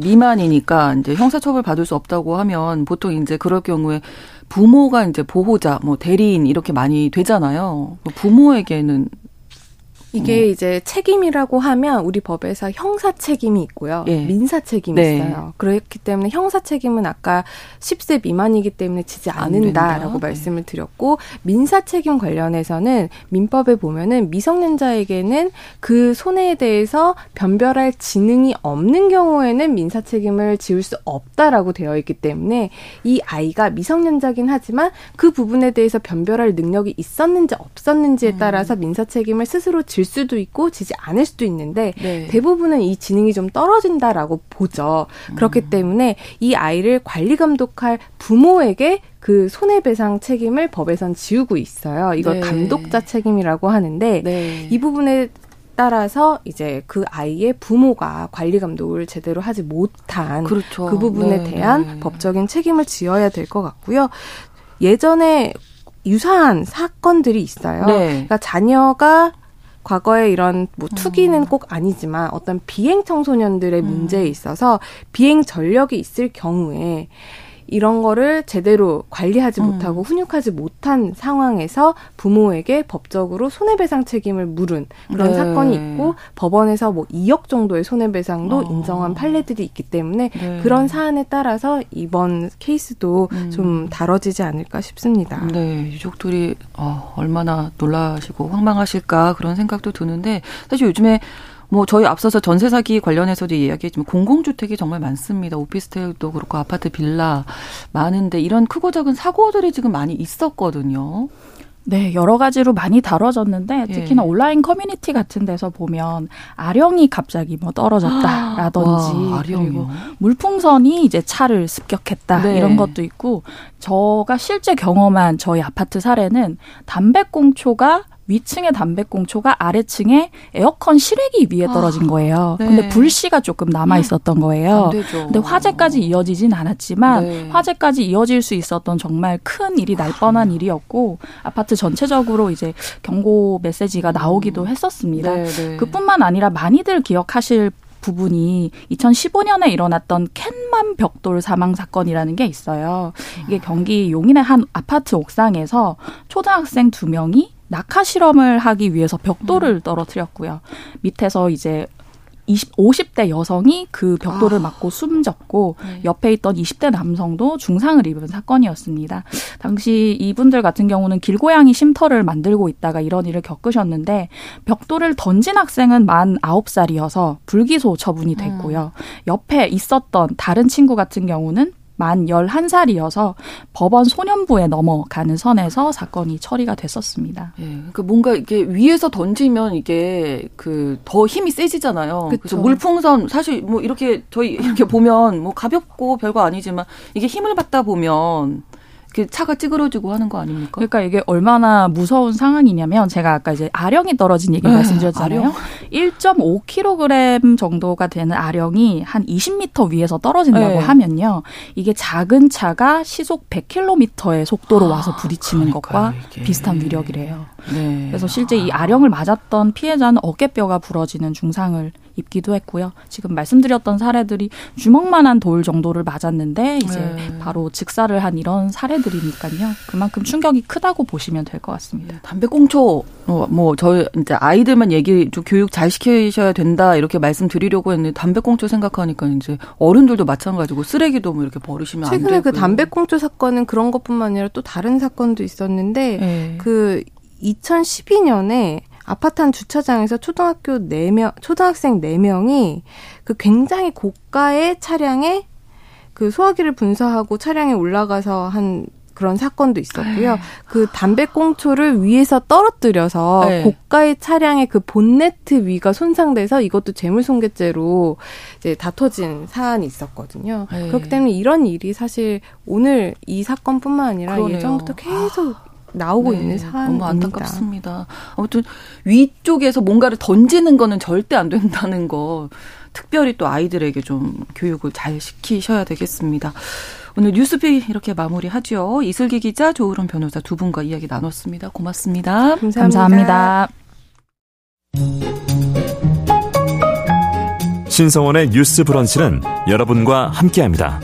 미만이니까 이제 형사처벌 받을 수 없다고 하면 보통 이제 그럴 경우에 부모가 이제 보호자, 뭐 대리인 이렇게 많이 되잖아요. 부모에게는 이게 이제 책임이라고 하면 우리 법에서 형사 책임이 있고요. 예. 민사 책임이 있어요. 그렇기 때문에 형사 책임은 아까 10세 미만이기 때문에 지지 않는다라고 말씀을 드렸고, 민사 책임 관련해서는 민법에 보면은 미성년자에게는 그 손해에 대해서 변별할 지능이 없는 경우에는 민사 책임을 지을 수 없다라고 되어 있기 때문에 이 아이가 미성년자긴 하지만 그 부분에 대해서 변별할 능력이 있었는지 없었는지에 따라서 민사 책임을 스스로 질 수도 있고 지지 않을 수도 있는데 대부분은 이 지능이 좀 떨어진다라고 보죠. 그렇기 때문에 이 아이를 관리 감독할 부모에게 그 손해배상 책임을 법에선 지우고 있어요. 이걸 감독자 책임이라고 하는데 이 부분에 따라서 이제 그 아이의 부모가 관리 감독을 제대로 하지 못한 그 부분에 대한 법적인 책임을 지어야 될 것 같고요. 예전에 유사한 사건들이 있어요. 그러니까 자녀가 과거에 이런 뭐 투기는 꼭 아니지만 어떤 비행 청소년들의 문제에 있어서 비행 전력이 있을 경우에 이런 거를 제대로 관리하지 못하고 훈육하지 못한 상황에서 부모에게 법적으로 손해배상 책임을 물은 그런 사건이 있고, 법원에서 뭐 2억 정도의 손해배상도 인정한 판례들이 있기 때문에 그런 사안에 따라서 이번 케이스도 좀 다뤄지지 않을까 싶습니다. 네, 유족들이 얼마나 놀라시고 황망하실까 그런 생각도 드는데, 사실 요즘에 뭐 저희 앞서서 전세 사기 관련해서도 이야기했지만 공공주택이 정말 많습니다. 오피스텔도 그렇고 아파트, 빌라 많은데 이런 크고 작은 사고들이 지금 많이 있었거든요. 네, 여러 가지로 많이 다뤄졌는데 특히나 온라인 커뮤니티 같은 데서 보면 아령이 갑자기 뭐 떨어졌다라든지 그리고 물풍선이 이제 차를 습격했다 이런 것도 있고, 제가 실제 경험한 저희 아파트 사례는 담배꽁초가 위층의 담배꽁초가 아래층에 에어컨 실외기 위에 떨어진 거예요. 근데 불씨가 조금 남아 있었던 거예요. 근데 화재까지 이어지진 않았지만 화재까지 이어질 수 있었던 정말 큰 일이 날 뻔한 일이었고, 아파트 전체적으로 이제 경고 메시지가 나오기도 했었습니다. 그뿐만 아니라 많이들 기억하실 부분이 2015년에 일어났던 캔맘 벽돌 사망 사건이라는 게 있어요. 이게 경기 용인의 한 아파트 옥상에서 초등학생 2명이 낙하 실험을 하기 위해서 벽돌을 떨어뜨렸고요. 밑에서 이제 50대 여성이 그 벽돌을 맞고 숨졌고, 옆에 있던 20대 남성도 중상을 입은 사건이었습니다. 당시 이분들 같은 경우는 길고양이 쉼터를 만들고 있다가 이런 일을 겪으셨는데, 벽돌을 던진 학생은 만 9살이어서 불기소 처분이 됐고요. 옆에 있었던 다른 친구 같은 경우는 만 11살이어서 법원 소년부에 넘어가는 선에서 사건이 처리가 됐었습니다. 예, 그러니까 뭔가 이게 위에서 던지면 이게 그 더 힘이 세지잖아요. 그래서 물풍선 사실 뭐 이렇게 저희 이렇게 보면 뭐 가볍고 별거 아니지만 이게 힘을 받다 보면 그 차가 찌그러지고 하는 거 아닙니까? 그러니까 이게 얼마나 무서운 상황이냐면, 제가 아까 이제 아령이 떨어진 얘기 말씀드렸잖아요. 1.5kg 정도가 되는 아령이 한 20m 위에서 떨어진다고 하면요. 이게 작은 차가 시속 100km의 속도로 와서 부딪히는 것과 비슷한 위력이래요. 그래서 실제 이 아령을 맞았던 피해자는 어깨뼈가 부러지는 중상을 입기도 했고요. 지금 말씀드렸던 사례들이 주먹만한 돌 정도를 맞았는데 이제 바로 즉사를 한 이런 사례들이니까요. 그만큼 충격이 크다고 보시면 될 것 같습니다. 담배꽁초 뭐 저희 이제 아이들만 얘기 좀 교육 잘 시키셔야 된다 이렇게 말씀드리려고 했는데, 담배꽁초 생각하니까 이제 어른들도 마찬가지고 쓰레기도 뭐 이렇게 버리시면 안 되고요. 최근에 그 담배꽁초 사건은 그런 것뿐만 아니라 또 다른 사건도 있었는데 그 2012년에 아파트 한 주차장에서 초등학생 4명이 그 굉장히 고가의 차량에 그 소화기를 분사하고 차량에 올라가서 한 그런 사건도 있었고요. 그 담배꽁초를 위에서 떨어뜨려서 고가의 차량의 그 본네트 위가 손상돼서 이것도 재물손괴죄로 이제 다퉈진 사안이 있었거든요. 그렇기 때문에 이런 일이 사실 오늘 이 사건뿐만 아니라 예전부터 계속 나오고 있는 상황입니다. 너무 안타깝습니다. 아무튼 위쪽에서 뭔가를 던지는 거는 절대 안 된다는 거 특별히 또 아이들에게 좀 교육을 잘 시키셔야 되겠습니다. 오늘 뉴스픽 이렇게 마무리하죠. 이슬기 기자, 조을원 변호사 두 분과 이야기 나눴습니다. 고맙습니다. 감사합니다. 신성원의 뉴스 브런치는 여러분과 함께합니다.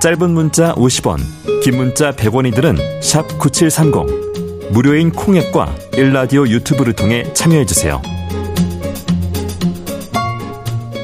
짧은 문자 50원, 긴 문자 100원이들은 샵 9730, 무료인 콩앱과 일라디오 유튜브를 통해 참여해주세요.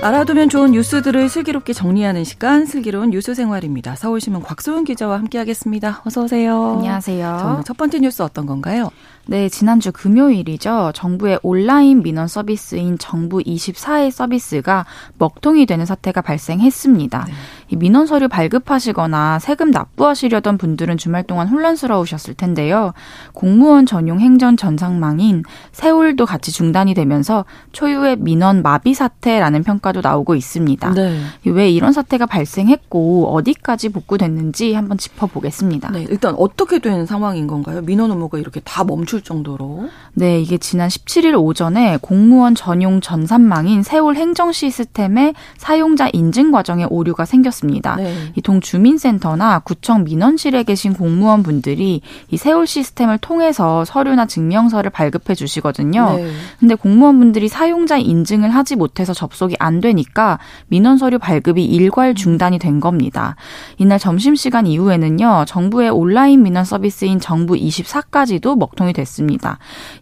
알아두면 좋은 뉴스들을 슬기롭게 정리하는 시간, 슬기로운 뉴스생활입니다. 서울신문 곽소은 기자와 함께하겠습니다. 어서 오세요. 안녕하세요. 첫 번째 뉴스 어떤 건가요? 네, 지난주 금요일이죠. 정부의 온라인 민원 서비스인 정부 24의 서비스가 먹통이 되는 사태가 발생했습니다. 네. 이 민원 서류 발급하시거나 세금 납부하시려던 분들은 주말 동안 혼란스러우셨을 텐데요. 공무원 전용 행정 전산망인 세월도 같이 중단이 되면서 초유의 민원 마비 사태라는 평가도 나오고 있습니다. 네. 왜 이런 사태가 발생했고 어디까지 복구됐는지 한번 짚어보겠습니다. 네, 일단 어떻게 된 상황인 건가요? 민원 업무가 이렇게 다 멈출 정도로. 네, 이게 지난 17일 오전에 공무원 전용 전산망인 세월 행정 시스템의 사용자 인증 과정에 오류가 생겼습니다. 네. 이 동주민센터나 구청 민원실에 계신 공무원분들이 이 세월 시스템을 통해서 서류나 증명서를 발급해 주시거든요. 그런데 네. 공무원분들이 사용자 인증을 하지 못해서 접속이 안 되니까 민원 서류 발급이 일괄 중단이 된 겁니다. 이날 점심시간 이후에는요. 정부의 온라인 민원 서비스인 정부 24까지도 먹통이 됐습니다.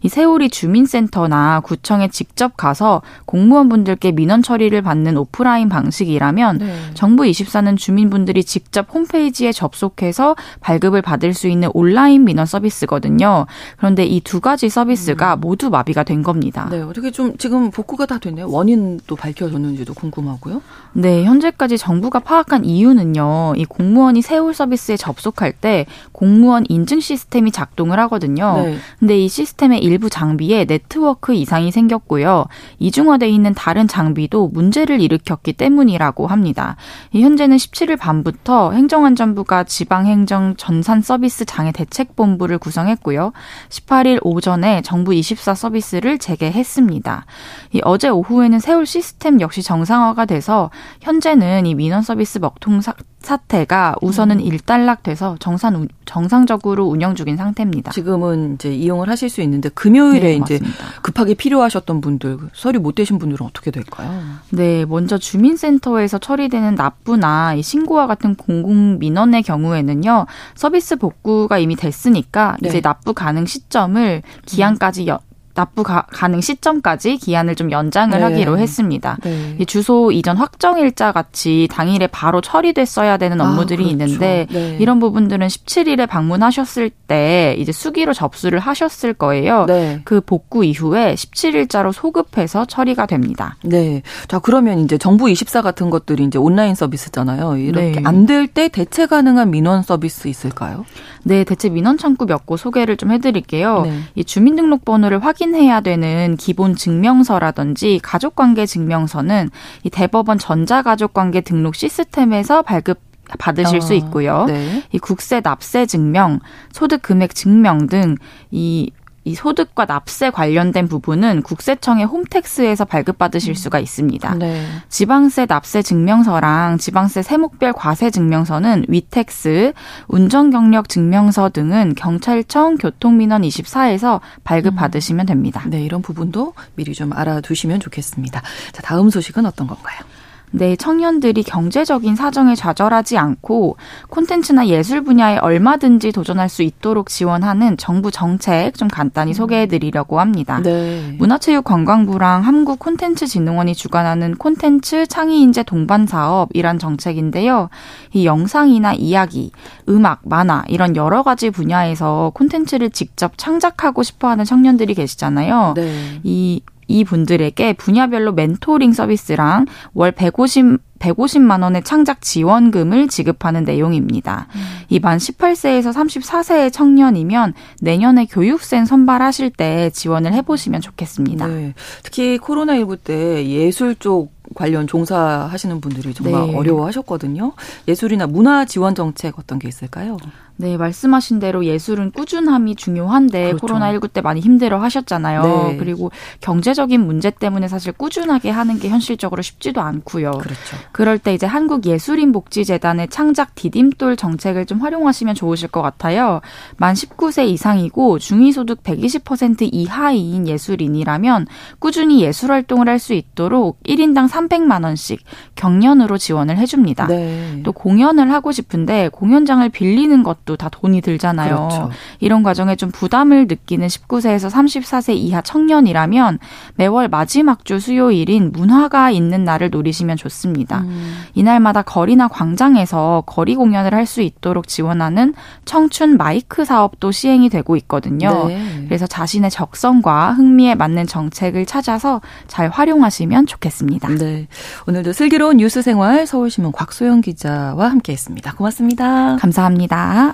이 세월이 주민센터나 구청에 직접 가서 공무원분들께 민원 처리를 받는 오프라인 방식이라면 네. 정부 24는 주민분들이 직접 홈페이지에 접속해서 발급을 받을 수 있는 온라인 민원 서비스거든요. 그런데 이 두 가지 서비스가 모두 마비가 된 겁니다. 네, 어떻게 좀 지금 복구가 다 됐네요. 원인도 밝혀졌는지도 궁금하고요. 네, 현재까지 정부가 파악한 이유는요. 이 공무원이 세월 서비스에 접속할 때 공무원 인증 시스템이 작동을 하거든요. 네. 근데 이 시스템의 일부 장비에 네트워크 이상이 생겼고요. 이중화되어 있는 다른 장비도 문제를 일으켰기 때문이라고 합니다. 현재는 17일 밤부터 행정안전부가 지방행정 전산서비스장애 대책본부를 구성했고요. 18일 오전에 정부 24 서비스를 재개했습니다. 어제 오후에는 세월 시스템 역시 정상화가 돼서 현재는 이 민원 서비스 먹통 사태가 우선은 일단락돼서 정상적으로 운영 중인 상태입니다. 지금은 이제 이용을 하실 수 있는데 금요일에 네, 이제 급하게 필요하셨던 분들, 서류 못 되신 분들은 어떻게 될까요? 네, 먼저 주민센터에서 처리되는 납부나 신고와 같은 공공민원의 경우에는요. 서비스 복구가 이미 됐으니까 네. 이제 납부 가능 시점을 기한까지 납부 가능 시점까지 기한을 좀 연장을 네. 하기로 했습니다. 네. 주소 이전 확정일자 같이 당일에 바로 처리됐어야 되는 업무들이 그렇죠. 있는데 네. 이런 부분들은 17일에 방문하셨을 때 이제 수기로 접수를 하셨을 거예요. 네. 그 복구 이후에 17일자로 소급해서 처리가 됩니다. 네. 자, 그러면 이제 정부 24 같은 것들이 이제 온라인 서비스잖아요. 이렇게 네. 안 될 때 대체 가능한 민원 서비스 있을까요? 네, 대체 민원 창구 몇 곳 소개를 좀 해드릴게요. 네. 이 주민등록번호를 확인해야 되는 기본 증명서라든지 가족관계 증명서는 이 대법원 전자가족관계 등록 시스템에서 받으실 수 있고요. 네. 이 국세 납세 증명, 소득 금액 증명 등 이 소득과 납세 관련된 부분은 국세청의 홈택스에서 발급받으실 수가 있습니다. 네. 지방세 납세 증명서랑 지방세 세목별 과세 증명서는 위택스, 운전경력 증명서 등은 경찰청 교통민원 24에서 발급받으시면 됩니다. 네, 이런 부분도 미리 좀 알아두시면 좋겠습니다. 자, 다음 소식은 어떤 건가요? 네, 청년들이 경제적인 사정에 좌절하지 않고 콘텐츠나 예술 분야에 얼마든지 도전할 수 있도록 지원하는 정부 정책 좀 간단히 소개해드리려고 합니다. 네. 문화체육관광부랑 한국콘텐츠진흥원이 주관하는 콘텐츠 창의인재 동반사업이란 정책인데요. 이 영상이나 이야기, 음악, 만화 이런 여러 가지 분야에서 콘텐츠를 직접 창작하고 싶어하는 청년들이 계시잖아요. 네. 이 분들에게 분야별로 멘토링 서비스랑 월 150만 원의 창작 지원금을 지급하는 내용입니다. 이 만 18세에서 34세의 청년이면 내년에 교육생 선발하실 때 지원을 해보시면 좋겠습니다. 네, 특히 코로나19 때 예술 쪽 관련 종사하시는 분들이 정말 네. 어려워하셨거든요. 예술이나 문화 지원 정책 어떤 게 있을까요? 네, 말씀하신 대로 예술은 꾸준함이 중요한데 그렇죠. 코로나19 때 많이 힘들어하셨잖아요. 네. 그리고 경제적인 문제 때문에 사실 꾸준하게 하는 게 현실적으로 쉽지도 않고요. 그렇죠. 그럴 때 이제 한국예술인복지재단의 창작 디딤돌 정책을 좀 활용하시면 좋으실 것 같아요. 만 19세 이상이고 중위소득 120% 이하인 예술인이라면 꾸준히 예술활동을 할 수 있도록 1인당 300만 원씩 경연으로 지원을 해줍니다. 네. 또 공연을 하고 싶은데 공연장을 빌리는 것도 다 돈이 들잖아요. 그렇죠. 이런 과정에 좀 부담을 느끼는 19세에서 34세 이하 청년이라면 매월 마지막 주 수요일인 문화가 있는 날을 노리시면 좋습니다. 이날마다 거리나 광장에서 거리 공연을 할 수 있도록 지원하는 청춘 마이크 사업도 시행이 되고 있거든요. 네. 그래서 자신의 적성과 흥미에 맞는 정책을 찾아서 잘 활용하시면 좋겠습니다. 네. 오늘도 슬기로운 뉴스생활 서울신문 곽소영 기자와 함께했습니다. 고맙습니다. 감사합니다.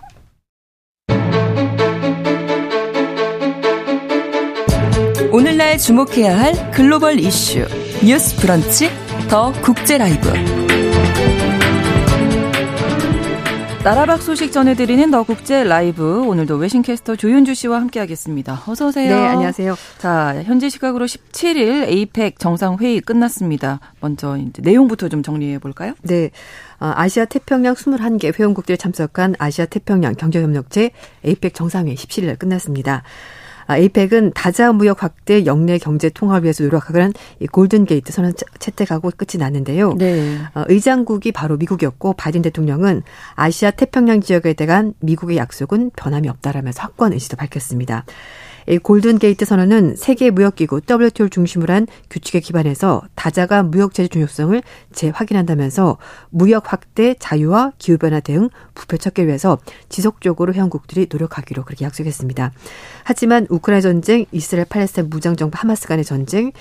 오늘날 주목해야 할 글로벌 이슈 뉴스 브런치 더 국제라이브. 나라박 소식 전해드리는 더 국제라이브, 오늘도 외신캐스터 조윤주 씨와 함께하겠습니다. 어서 오세요. 네, 안녕하세요. 자, 현지 시각으로 17일 APEC 정상회의 끝났습니다. 먼저 이제 내용부터 좀 정리해 볼까요? 네. 아시아 태평양 21개 회원국들이 참석한 아시아 태평양 경제협력체 APEC 정상회의 17일에 끝났습니다. APEC은 다자 무역 확대, 영내 경제 통합을 위해서 노력하는 이 골든게이트 선언 채택하고 끝이 났는데요. 네. 의장국이 바로 미국이었고 바이든 대통령은 아시아 태평양 지역에 대한 미국의 약속은 변함이 없다라면서 확고한 의지도 밝혔습니다. 이 골든게이트 선언은 세계 무역기구 WTO를 중심으로 한 규칙에 기반해서 다자간 무역 체제 중요성을 재확인한다면서 무역 확대, 자유화, 기후변화 대응, 부패 찾기 위해서 지속적으로 회원국들이 노력하기로 그렇게 약속했습니다. 하지만 우크라이나 전쟁, 이스라엘 팔레스타인 무장정부 하마스 간의 전쟁,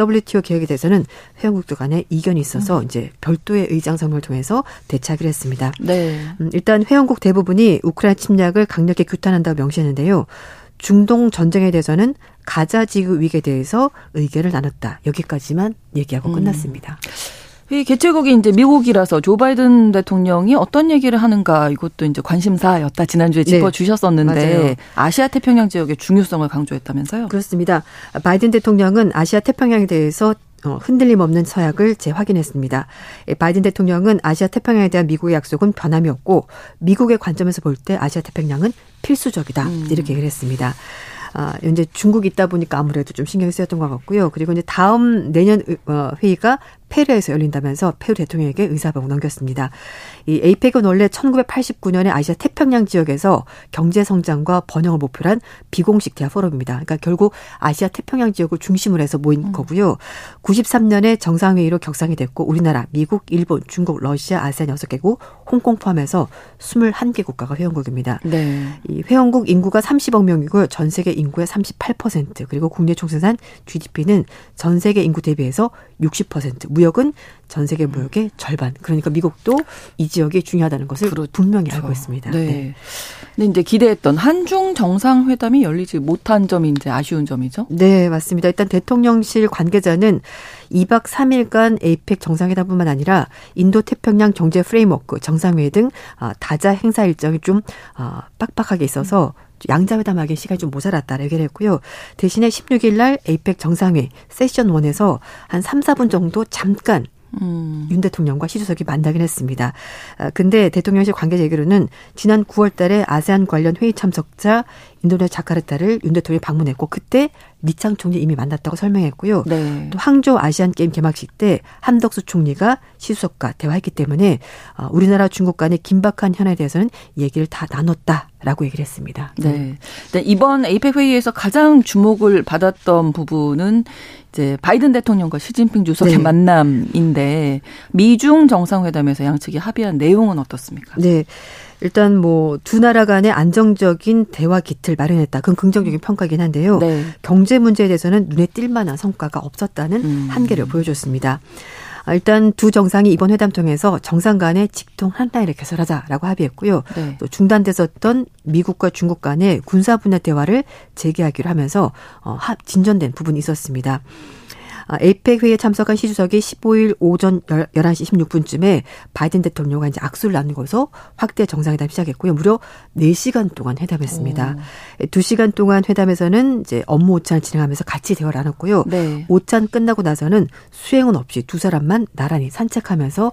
WTO 개혁에 대해서는 회원국들 간에 이견이 있어서 이제 별도의 의장선언을 통해서 대처하기로 했습니다. 네. 일단 회원국 대부분이 우크라이나 침략을 강력히 규탄한다고 명시했는데요. 중동 전쟁에 대해서는 가자 지구 위기에 대해서 의견을 나눴다. 여기까지만 얘기하고 끝났습니다. 이 개최국이 이제 미국이라서 조 바이든 대통령이 어떤 얘기를 하는가, 이것도 이제 관심사였다. 지난주에 짚어주셨었는데. 네, 아시아 태평양 지역의 중요성을 강조했다면서요? 그렇습니다. 바이든 대통령은 아시아 태평양에 대해서 흔들림 없는 서약을 재확인했습니다. 바이든 대통령은 아시아 태평양에 대한 미국의 약속은 변함이 없고 미국의 관점에서 볼 때 아시아 태평양은 필수적이다. 이렇게 얘기를 했습니다. 이제 중국이 있다 보니까 아무래도 좀 신경이 쓰였던 것 같고요. 그리고 이제 다음 내년 회의가 페루에서 열린다면서 페루 대통령에게 의사봉을 넘겼습니다. 이 에이펙은 원래 1989년에 아시아 태평양 지역에서 경제 성장과 번영을 목표로 한 비공식 대화 포럼입니다. 그러니까 결국 아시아 태평양 지역을 중심으로 해서 모인 거고요. 93년에 정상회의로 격상이 됐고 우리나라, 미국, 일본, 중국, 러시아, 아세안 6개국, 홍콩 포함해서 21개 국가가 회원국입니다. 네. 이 회원국 인구가 30억 명이고요. 전 세계 인구의 38%, 그리고 국내 총생산 GDP는 전 세계 인구 대비해서 60%, 무역은 전 세계 무역의 절반. 그러니까 미국도 이 지역이 중요하다는 것을 분명히 알고 있습니다. 네. 네. 근데 이제 기대했던 한중 정상회담이 열리지 못한 점이 이제 아쉬운 점이죠? 네, 맞습니다. 일단 대통령실 관계자는 2박 3일간 APEC 정상회담뿐만 아니라 인도 태평양 경제 프레임워크, 정상회의 등 다자 행사 일정이 좀 빡빡하게 있어서 양자회담하기 시간이 좀 모자랐다라고 얘기를 했고요. 대신에 16일 날 APEC 정상회 세션 1에서 한 3, 4분 정도 잠깐 윤 대통령과 시 주석이 만나긴 했습니다. 근데 대통령실 관계자 얘기로는 지난 9월 달에 아세안 관련 회의 참석자 인도네시아 자카르타를 윤 대통령이 방문했고 그때 리창 총리 이미 만났다고 설명했고요. 네. 또 항저우 아시안게임 개막식 때 한덕수 총리가 시 주석과 대화했기 때문에 우리나라 중국 간의 긴박한 현안에 대해서는 얘기를 다 나눴다라고 얘기를 했습니다. 네. 이번 APEC 회의에서 가장 주목을 받았던 부분은 이제 바이든 대통령과 시진핑 주석의 네. 만남인데 미중 정상회담에서 양측이 합의한 내용은 어떻습니까? 네. 일단 뭐 두 나라 간의 안정적인 대화 기틀 마련했다. 그건 긍정적인 평가이긴 한데요. 네. 경제 문제에 대해서는 눈에 띌 만한 성과가 없었다는 한계를 보여줬습니다. 일단 두 정상이 이번 회담 통해서 정상 간의 직통 한 라인을 개설하자라고 합의했고요. 네. 또 중단됐었던 미국과 중국 간의 군사 분야 대화를 재개하기로 하면서 진전된 부분이 있었습니다. APEC 회의에 참석한 시 주석이 15일 오전 11시 16분쯤에 바이든 대통령과 이제 악수를 나누고서 확대 정상회담 시작했고요. 무려 4시간 동안 회담했습니다. 2시간 동안 회담에서는 이제 업무 오찬을 진행하면서 같이 대화를 나눴고요. 네. 오찬 끝나고 나서는 수행은 없이 두 사람만 나란히 산책하면서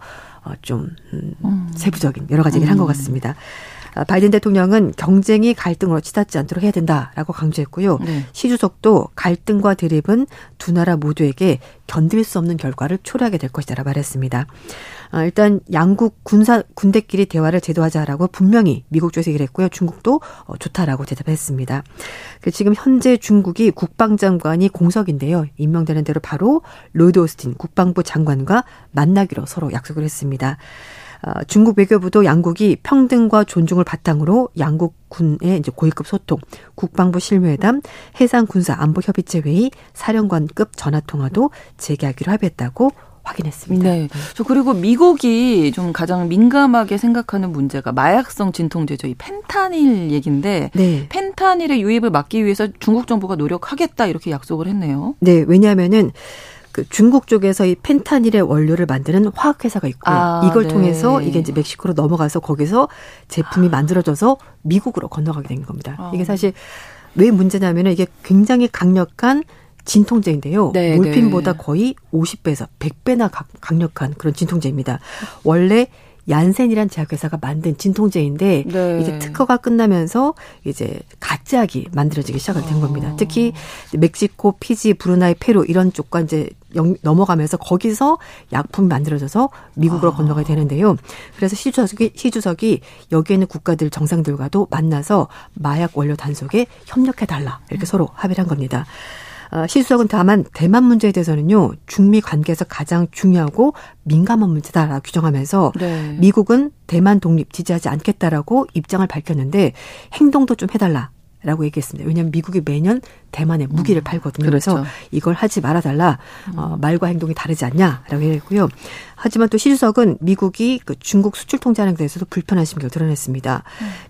좀 세부적인 여러 가지 얘기를 한 것 같습니다. 바이든 대통령은 경쟁이 갈등으로 치닫지 않도록 해야 된다라고 강조했고요. 네. 시 주석도 갈등과 대립은 두 나라 모두에게 견딜 수 없는 결과를 초래하게 될 것이라고 말했습니다. 일단 양국 군대끼리 대화를 제도하자라고 분명히 미국 쪽에서 얘기를 했고요. 중국도 좋다라고 대답했습니다. 지금 현재 중국이 국방장관이 공석인데요. 임명되는 대로 바로 로이드 오스틴 국방부 장관과 만나기로 서로 약속을 했습니다. 중국 외교부도 양국이 평등과 존중을 바탕으로 양국 군의 이제 고위급 소통, 국방부 실무회담, 해상군사안보협의체 회의, 사령관급 전화통화도 재개하기로 합의했다고 확인했습니다. 네. 저 그리고 미국이 좀 가장 민감하게 생각하는 문제가 마약성 진통제죠. 이 펜타닐 얘기인데 네. 펜타닐의 유입을 막기 위해서 중국 정부가 노력하겠다 이렇게 약속을 했네요. 네. 왜냐하면은 그 중국 쪽에서 이 펜타닐의 원료를 만드는 화학회사가 있고요. 이걸 네. 통해서 이게 이제 멕시코로 넘어가서 거기서 제품이 만들어져서 미국으로 건너가게 된 겁니다. 이게 사실 왜 문제냐면 이게 굉장히 강력한 진통제인데요. 네, 몰핀보다 네. 거의 50배에서 100배나 강력한 그런 진통제입니다. 원래 얀센이란 제약회사가 만든 진통제인데 네. 이게 특허가 끝나면서 이제 가짜약이 만들어지기 시작된 겁니다. 특히 멕시코, 피지, 브루나이, 페루 이런 쪽과 이제 넘어가면서 거기서 약품이 만들어져서 미국으로 건너가게 되는데요. 그래서 시 주석이 여기에 있는 국가들 정상들과도 만나서 마약 원료 단속에 협력해달라 이렇게 서로 합의를 한 겁니다. 시 주석은 다만 대만 문제에 대해서는요. 중미 관계에서 가장 중요하고 민감한 문제다라고 규정하면서 네. 미국은 대만 독립 지지하지 않겠다라고 입장을 밝혔는데 행동도 좀 해달라라고 얘기했습니다. 왜냐하면 미국이 매년 대만에 무기를 팔거든요. 그렇죠. 그래서 이걸 하지 말아달라. 말과 행동이 다르지 않냐라고 얘기했고요. 하지만 또 시 주석은 미국이 그 중국 수출 통제하는 데 대해서도 불편한 심경을 드러냈습니다.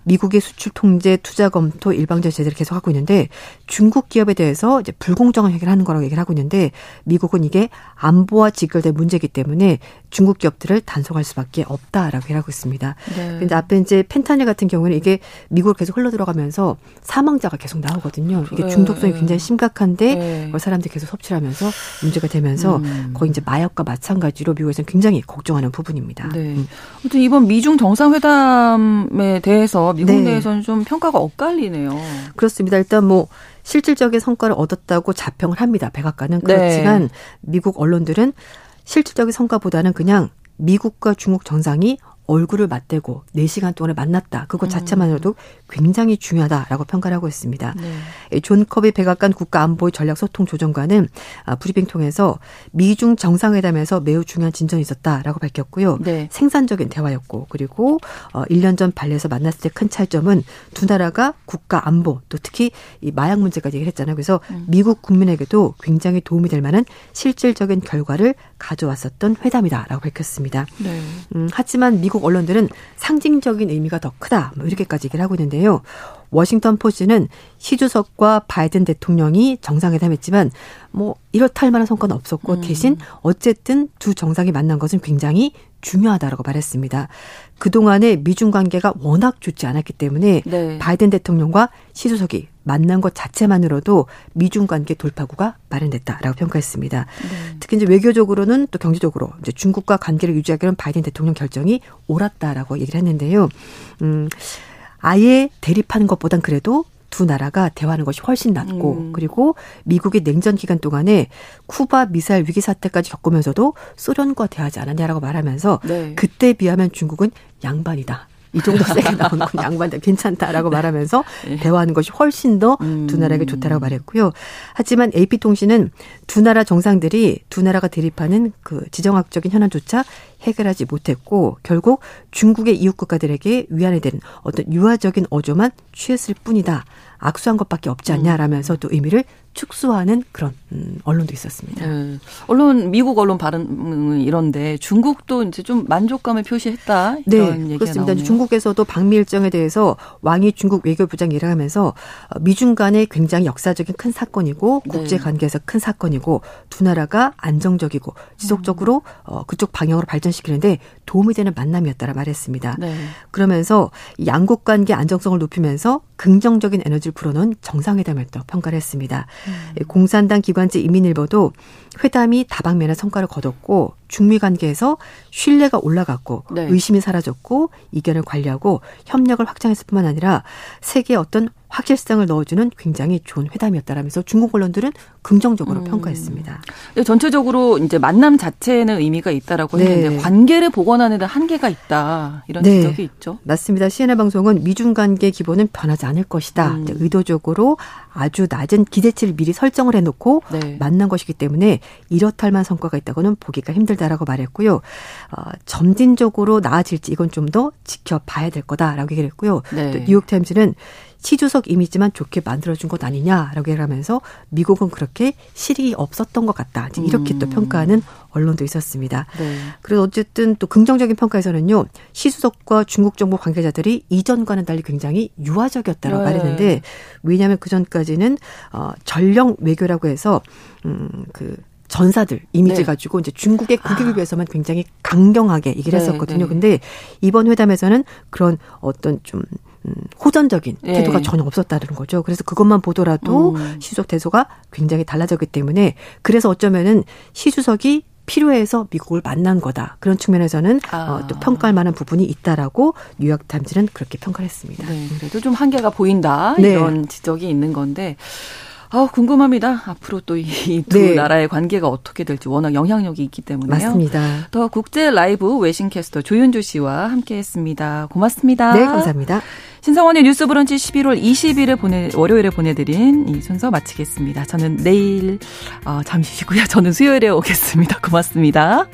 미국이 수출 통제, 투자 검토, 일방적 제재를 계속하고 있는데 중국 기업에 대해서 이제 불공정한 행위를 하는 거라고 얘기를 하고 있는데 미국은 이게 안보와 직결된 문제이기 때문에 중국 기업들을 단속할 수밖에 없다라고 얘기를 하고 있습니다. 그런데 네. 앞에 이제 펜타닐 같은 경우는 이게 미국으로 계속 흘러들어가면서 사망자가 계속 나오거든요. 이게 중독성이 굉장히 심각한데 네. 사람들이 계속 섭취를 하면서 문제가 되면서 거의 이제 마약과 마찬가지로 미국에서는 굉장히 걱정하는 부분입니다. 네. 아무튼 이번 미중 정상회담에 대해서 미국 네. 내에서는 좀 평가가 엇갈리네요. 그렇습니다. 일단 뭐 실질적인 성과를 얻었다고 자평을 합니다. 백악관은 그렇지만 네. 미국 언론들은 실질적인 성과보다는 그냥 미국과 중국 정상이 얼굴을 맞대고 4시간 동안에 만났다. 그것 자체만으로도 굉장히 중요하다라고 평가를 하고 있습니다. 네. 존 커비 백악관 국가안보의 전략소통조정관은 브리핑 통해서 미중 정상회담에서 매우 중요한 진전이 있었다라고 밝혔고요. 네. 생산적인 대화였고 그리고 1년 전 발리에서 만났을 때 큰 차이점은 두 나라가 국가안보 또 특히 이 마약 문제까지 얘기를 했잖아요. 그래서 미국 국민에게도 굉장히 도움이 될 만한 실질적인 결과를 가져왔었던 회담이다라고 밝혔습니다. 네. 하지만 미국 언론들은 상징적인 의미가 더 크다 뭐 이렇게까지 얘기를 하고 있는데요. 워싱턴 포스트는 시 주석과 바이든 대통령이 정상회담했지만 뭐 이렇다 할 만한 성과는 없었고 대신 어쨌든 두 정상이 만난 것은 굉장히 중요하다라고 말했습니다. 그동안의 미중 관계가 워낙 좋지 않았기 때문에 네. 바이든 대통령과 시 주석이 만난 것 자체만으로도 미중 관계 돌파구가 마련됐다라고 평가했습니다. 네. 특히 이제 외교적으로는 또 경제적으로 이제 중국과 관계를 유지하기로 한 바이든 대통령 결정이 옳았다라고 얘기를 했는데요. 아예 대립하는 것보단 그래도 두 나라가 대화하는 것이 훨씬 낫고 그리고 미국이 냉전 기간 동안에 쿠바 미사일 위기 사태까지 겪으면서도 소련과 대화하지 않았냐라고 말하면서 네. 그때 비하면 중국은 양반이다. 이 정도 세게 나오는 건 양반들 괜찮다라고 말하면서 네. 대화하는 것이 훨씬 더 두 나라에게 좋다라고 말했고요. 하지만 AP통신은 두 나라 정상들이 두 나라가 대립하는 그 지정학적인 현안조차 해결하지 못했고 결국 중국의 이웃 국가들에게 위안이 되는 어떤 유화적인 어조만 취했을 뿐이다. 악수한 것밖에 없지 않냐라면서 또 의미를 축소하는 그런 언론도 있었습니다. 네. 언론 미국 언론 발언은 이런데 중국도 이제 좀 만족감을 표시했다 이런 얘기가 그렇습니다. 나오네요. 중국에서도 방미 일정에 대해서 왕이 중국 외교부장이라 하면서 미중 간의 굉장히 역사적인 큰 사건이고 국제 관계에서 큰 사건이고 두 나라가 안정적이고 지속적으로 그쪽 방향으로 발전시키는데 도움이 되는 만남이었다라 말했습니다. 네. 그러면서 양국 관계 안정성을 높이면서 긍정적인 에너지를 불어넣은 정상회담이었다고 평가를 했습니다. 공산당 기관지 인민일보도 회담이 다방면의 성과를 거뒀고 중미 관계에서 신뢰가 올라갔고 의심이 사라졌고 이견을 관리하고 협력을 확장했을 뿐만 아니라 세계에 어떤 확실성을 넣어주는 굉장히 좋은 회담이었다라면서 중국 언론들은 긍정적으로 평가했습니다. 전체적으로 이제 만남 자체에는 의미가 있다라고 했는데 관계를 복원하는 데 한계가 있다 이런 지적이 있죠. 맞습니다. CNN 방송은 미중 관계 기본은 변하지 않을 것이다. 의도적으로 아주 낮은 기대치를 미리 설정을 해놓고 만난 것이기 때문에 이렇다 할 만한 성과가 있다고는 보기가 힘들다라고 말했고요. 점진적으로 나아질지 이건 좀 더 지켜봐야 될 거다라고 얘기를 했고요. 또 뉴욕타임즈는 시주석 이미지만 좋게 만들어준 것 아니냐라고 얘기하면서 미국은 그렇게 실익이 없었던 것 같다. 이렇게 또 평가하는 언론도 있었습니다. 그래서 어쨌든 또 긍정적인 평가에서는요. 시주석과 중국 정부 관계자들이 이전과는 달리 굉장히 유화적이었다라고 말했는데 왜냐하면 그전까지는 전령 외교라고 해서 그 전사들 이미지 가지고 이제 중국의 국익을 위해서만 굉장히 강경하게 얘기를 했었거든요. 근데 이번 회담에서는 그런 어떤 좀 호전적인 태도가 전혀 없었다는 거죠. 그래서 그것만 보더라도 시주석 태도가 굉장히 달라졌기 때문에 그래서 어쩌면은 시주석이 필요해서 미국을 만난 거다. 그런 측면에서는 또 평가할 만한 부분이 있다라고 뉴욕타임즈는 그렇게 평가를 했습니다. 네, 그래도 좀 한계가 보인다 이런 지적이 있는 건데 궁금합니다. 앞으로 또 이 두 나라의 관계가 어떻게 될지 워낙 영향력이 있기 때문에요. 맞습니다. 더 국제 라이브 외신캐스터 조윤주 씨와 함께했습니다. 고맙습니다. 네, 감사합니다. 신성원의 뉴스 브런치 11월 20일에 월요일에 보내드린 이 순서 마치겠습니다. 저는 내일 잠시 쉬고요. 저는 수요일에 오겠습니다. 고맙습니다.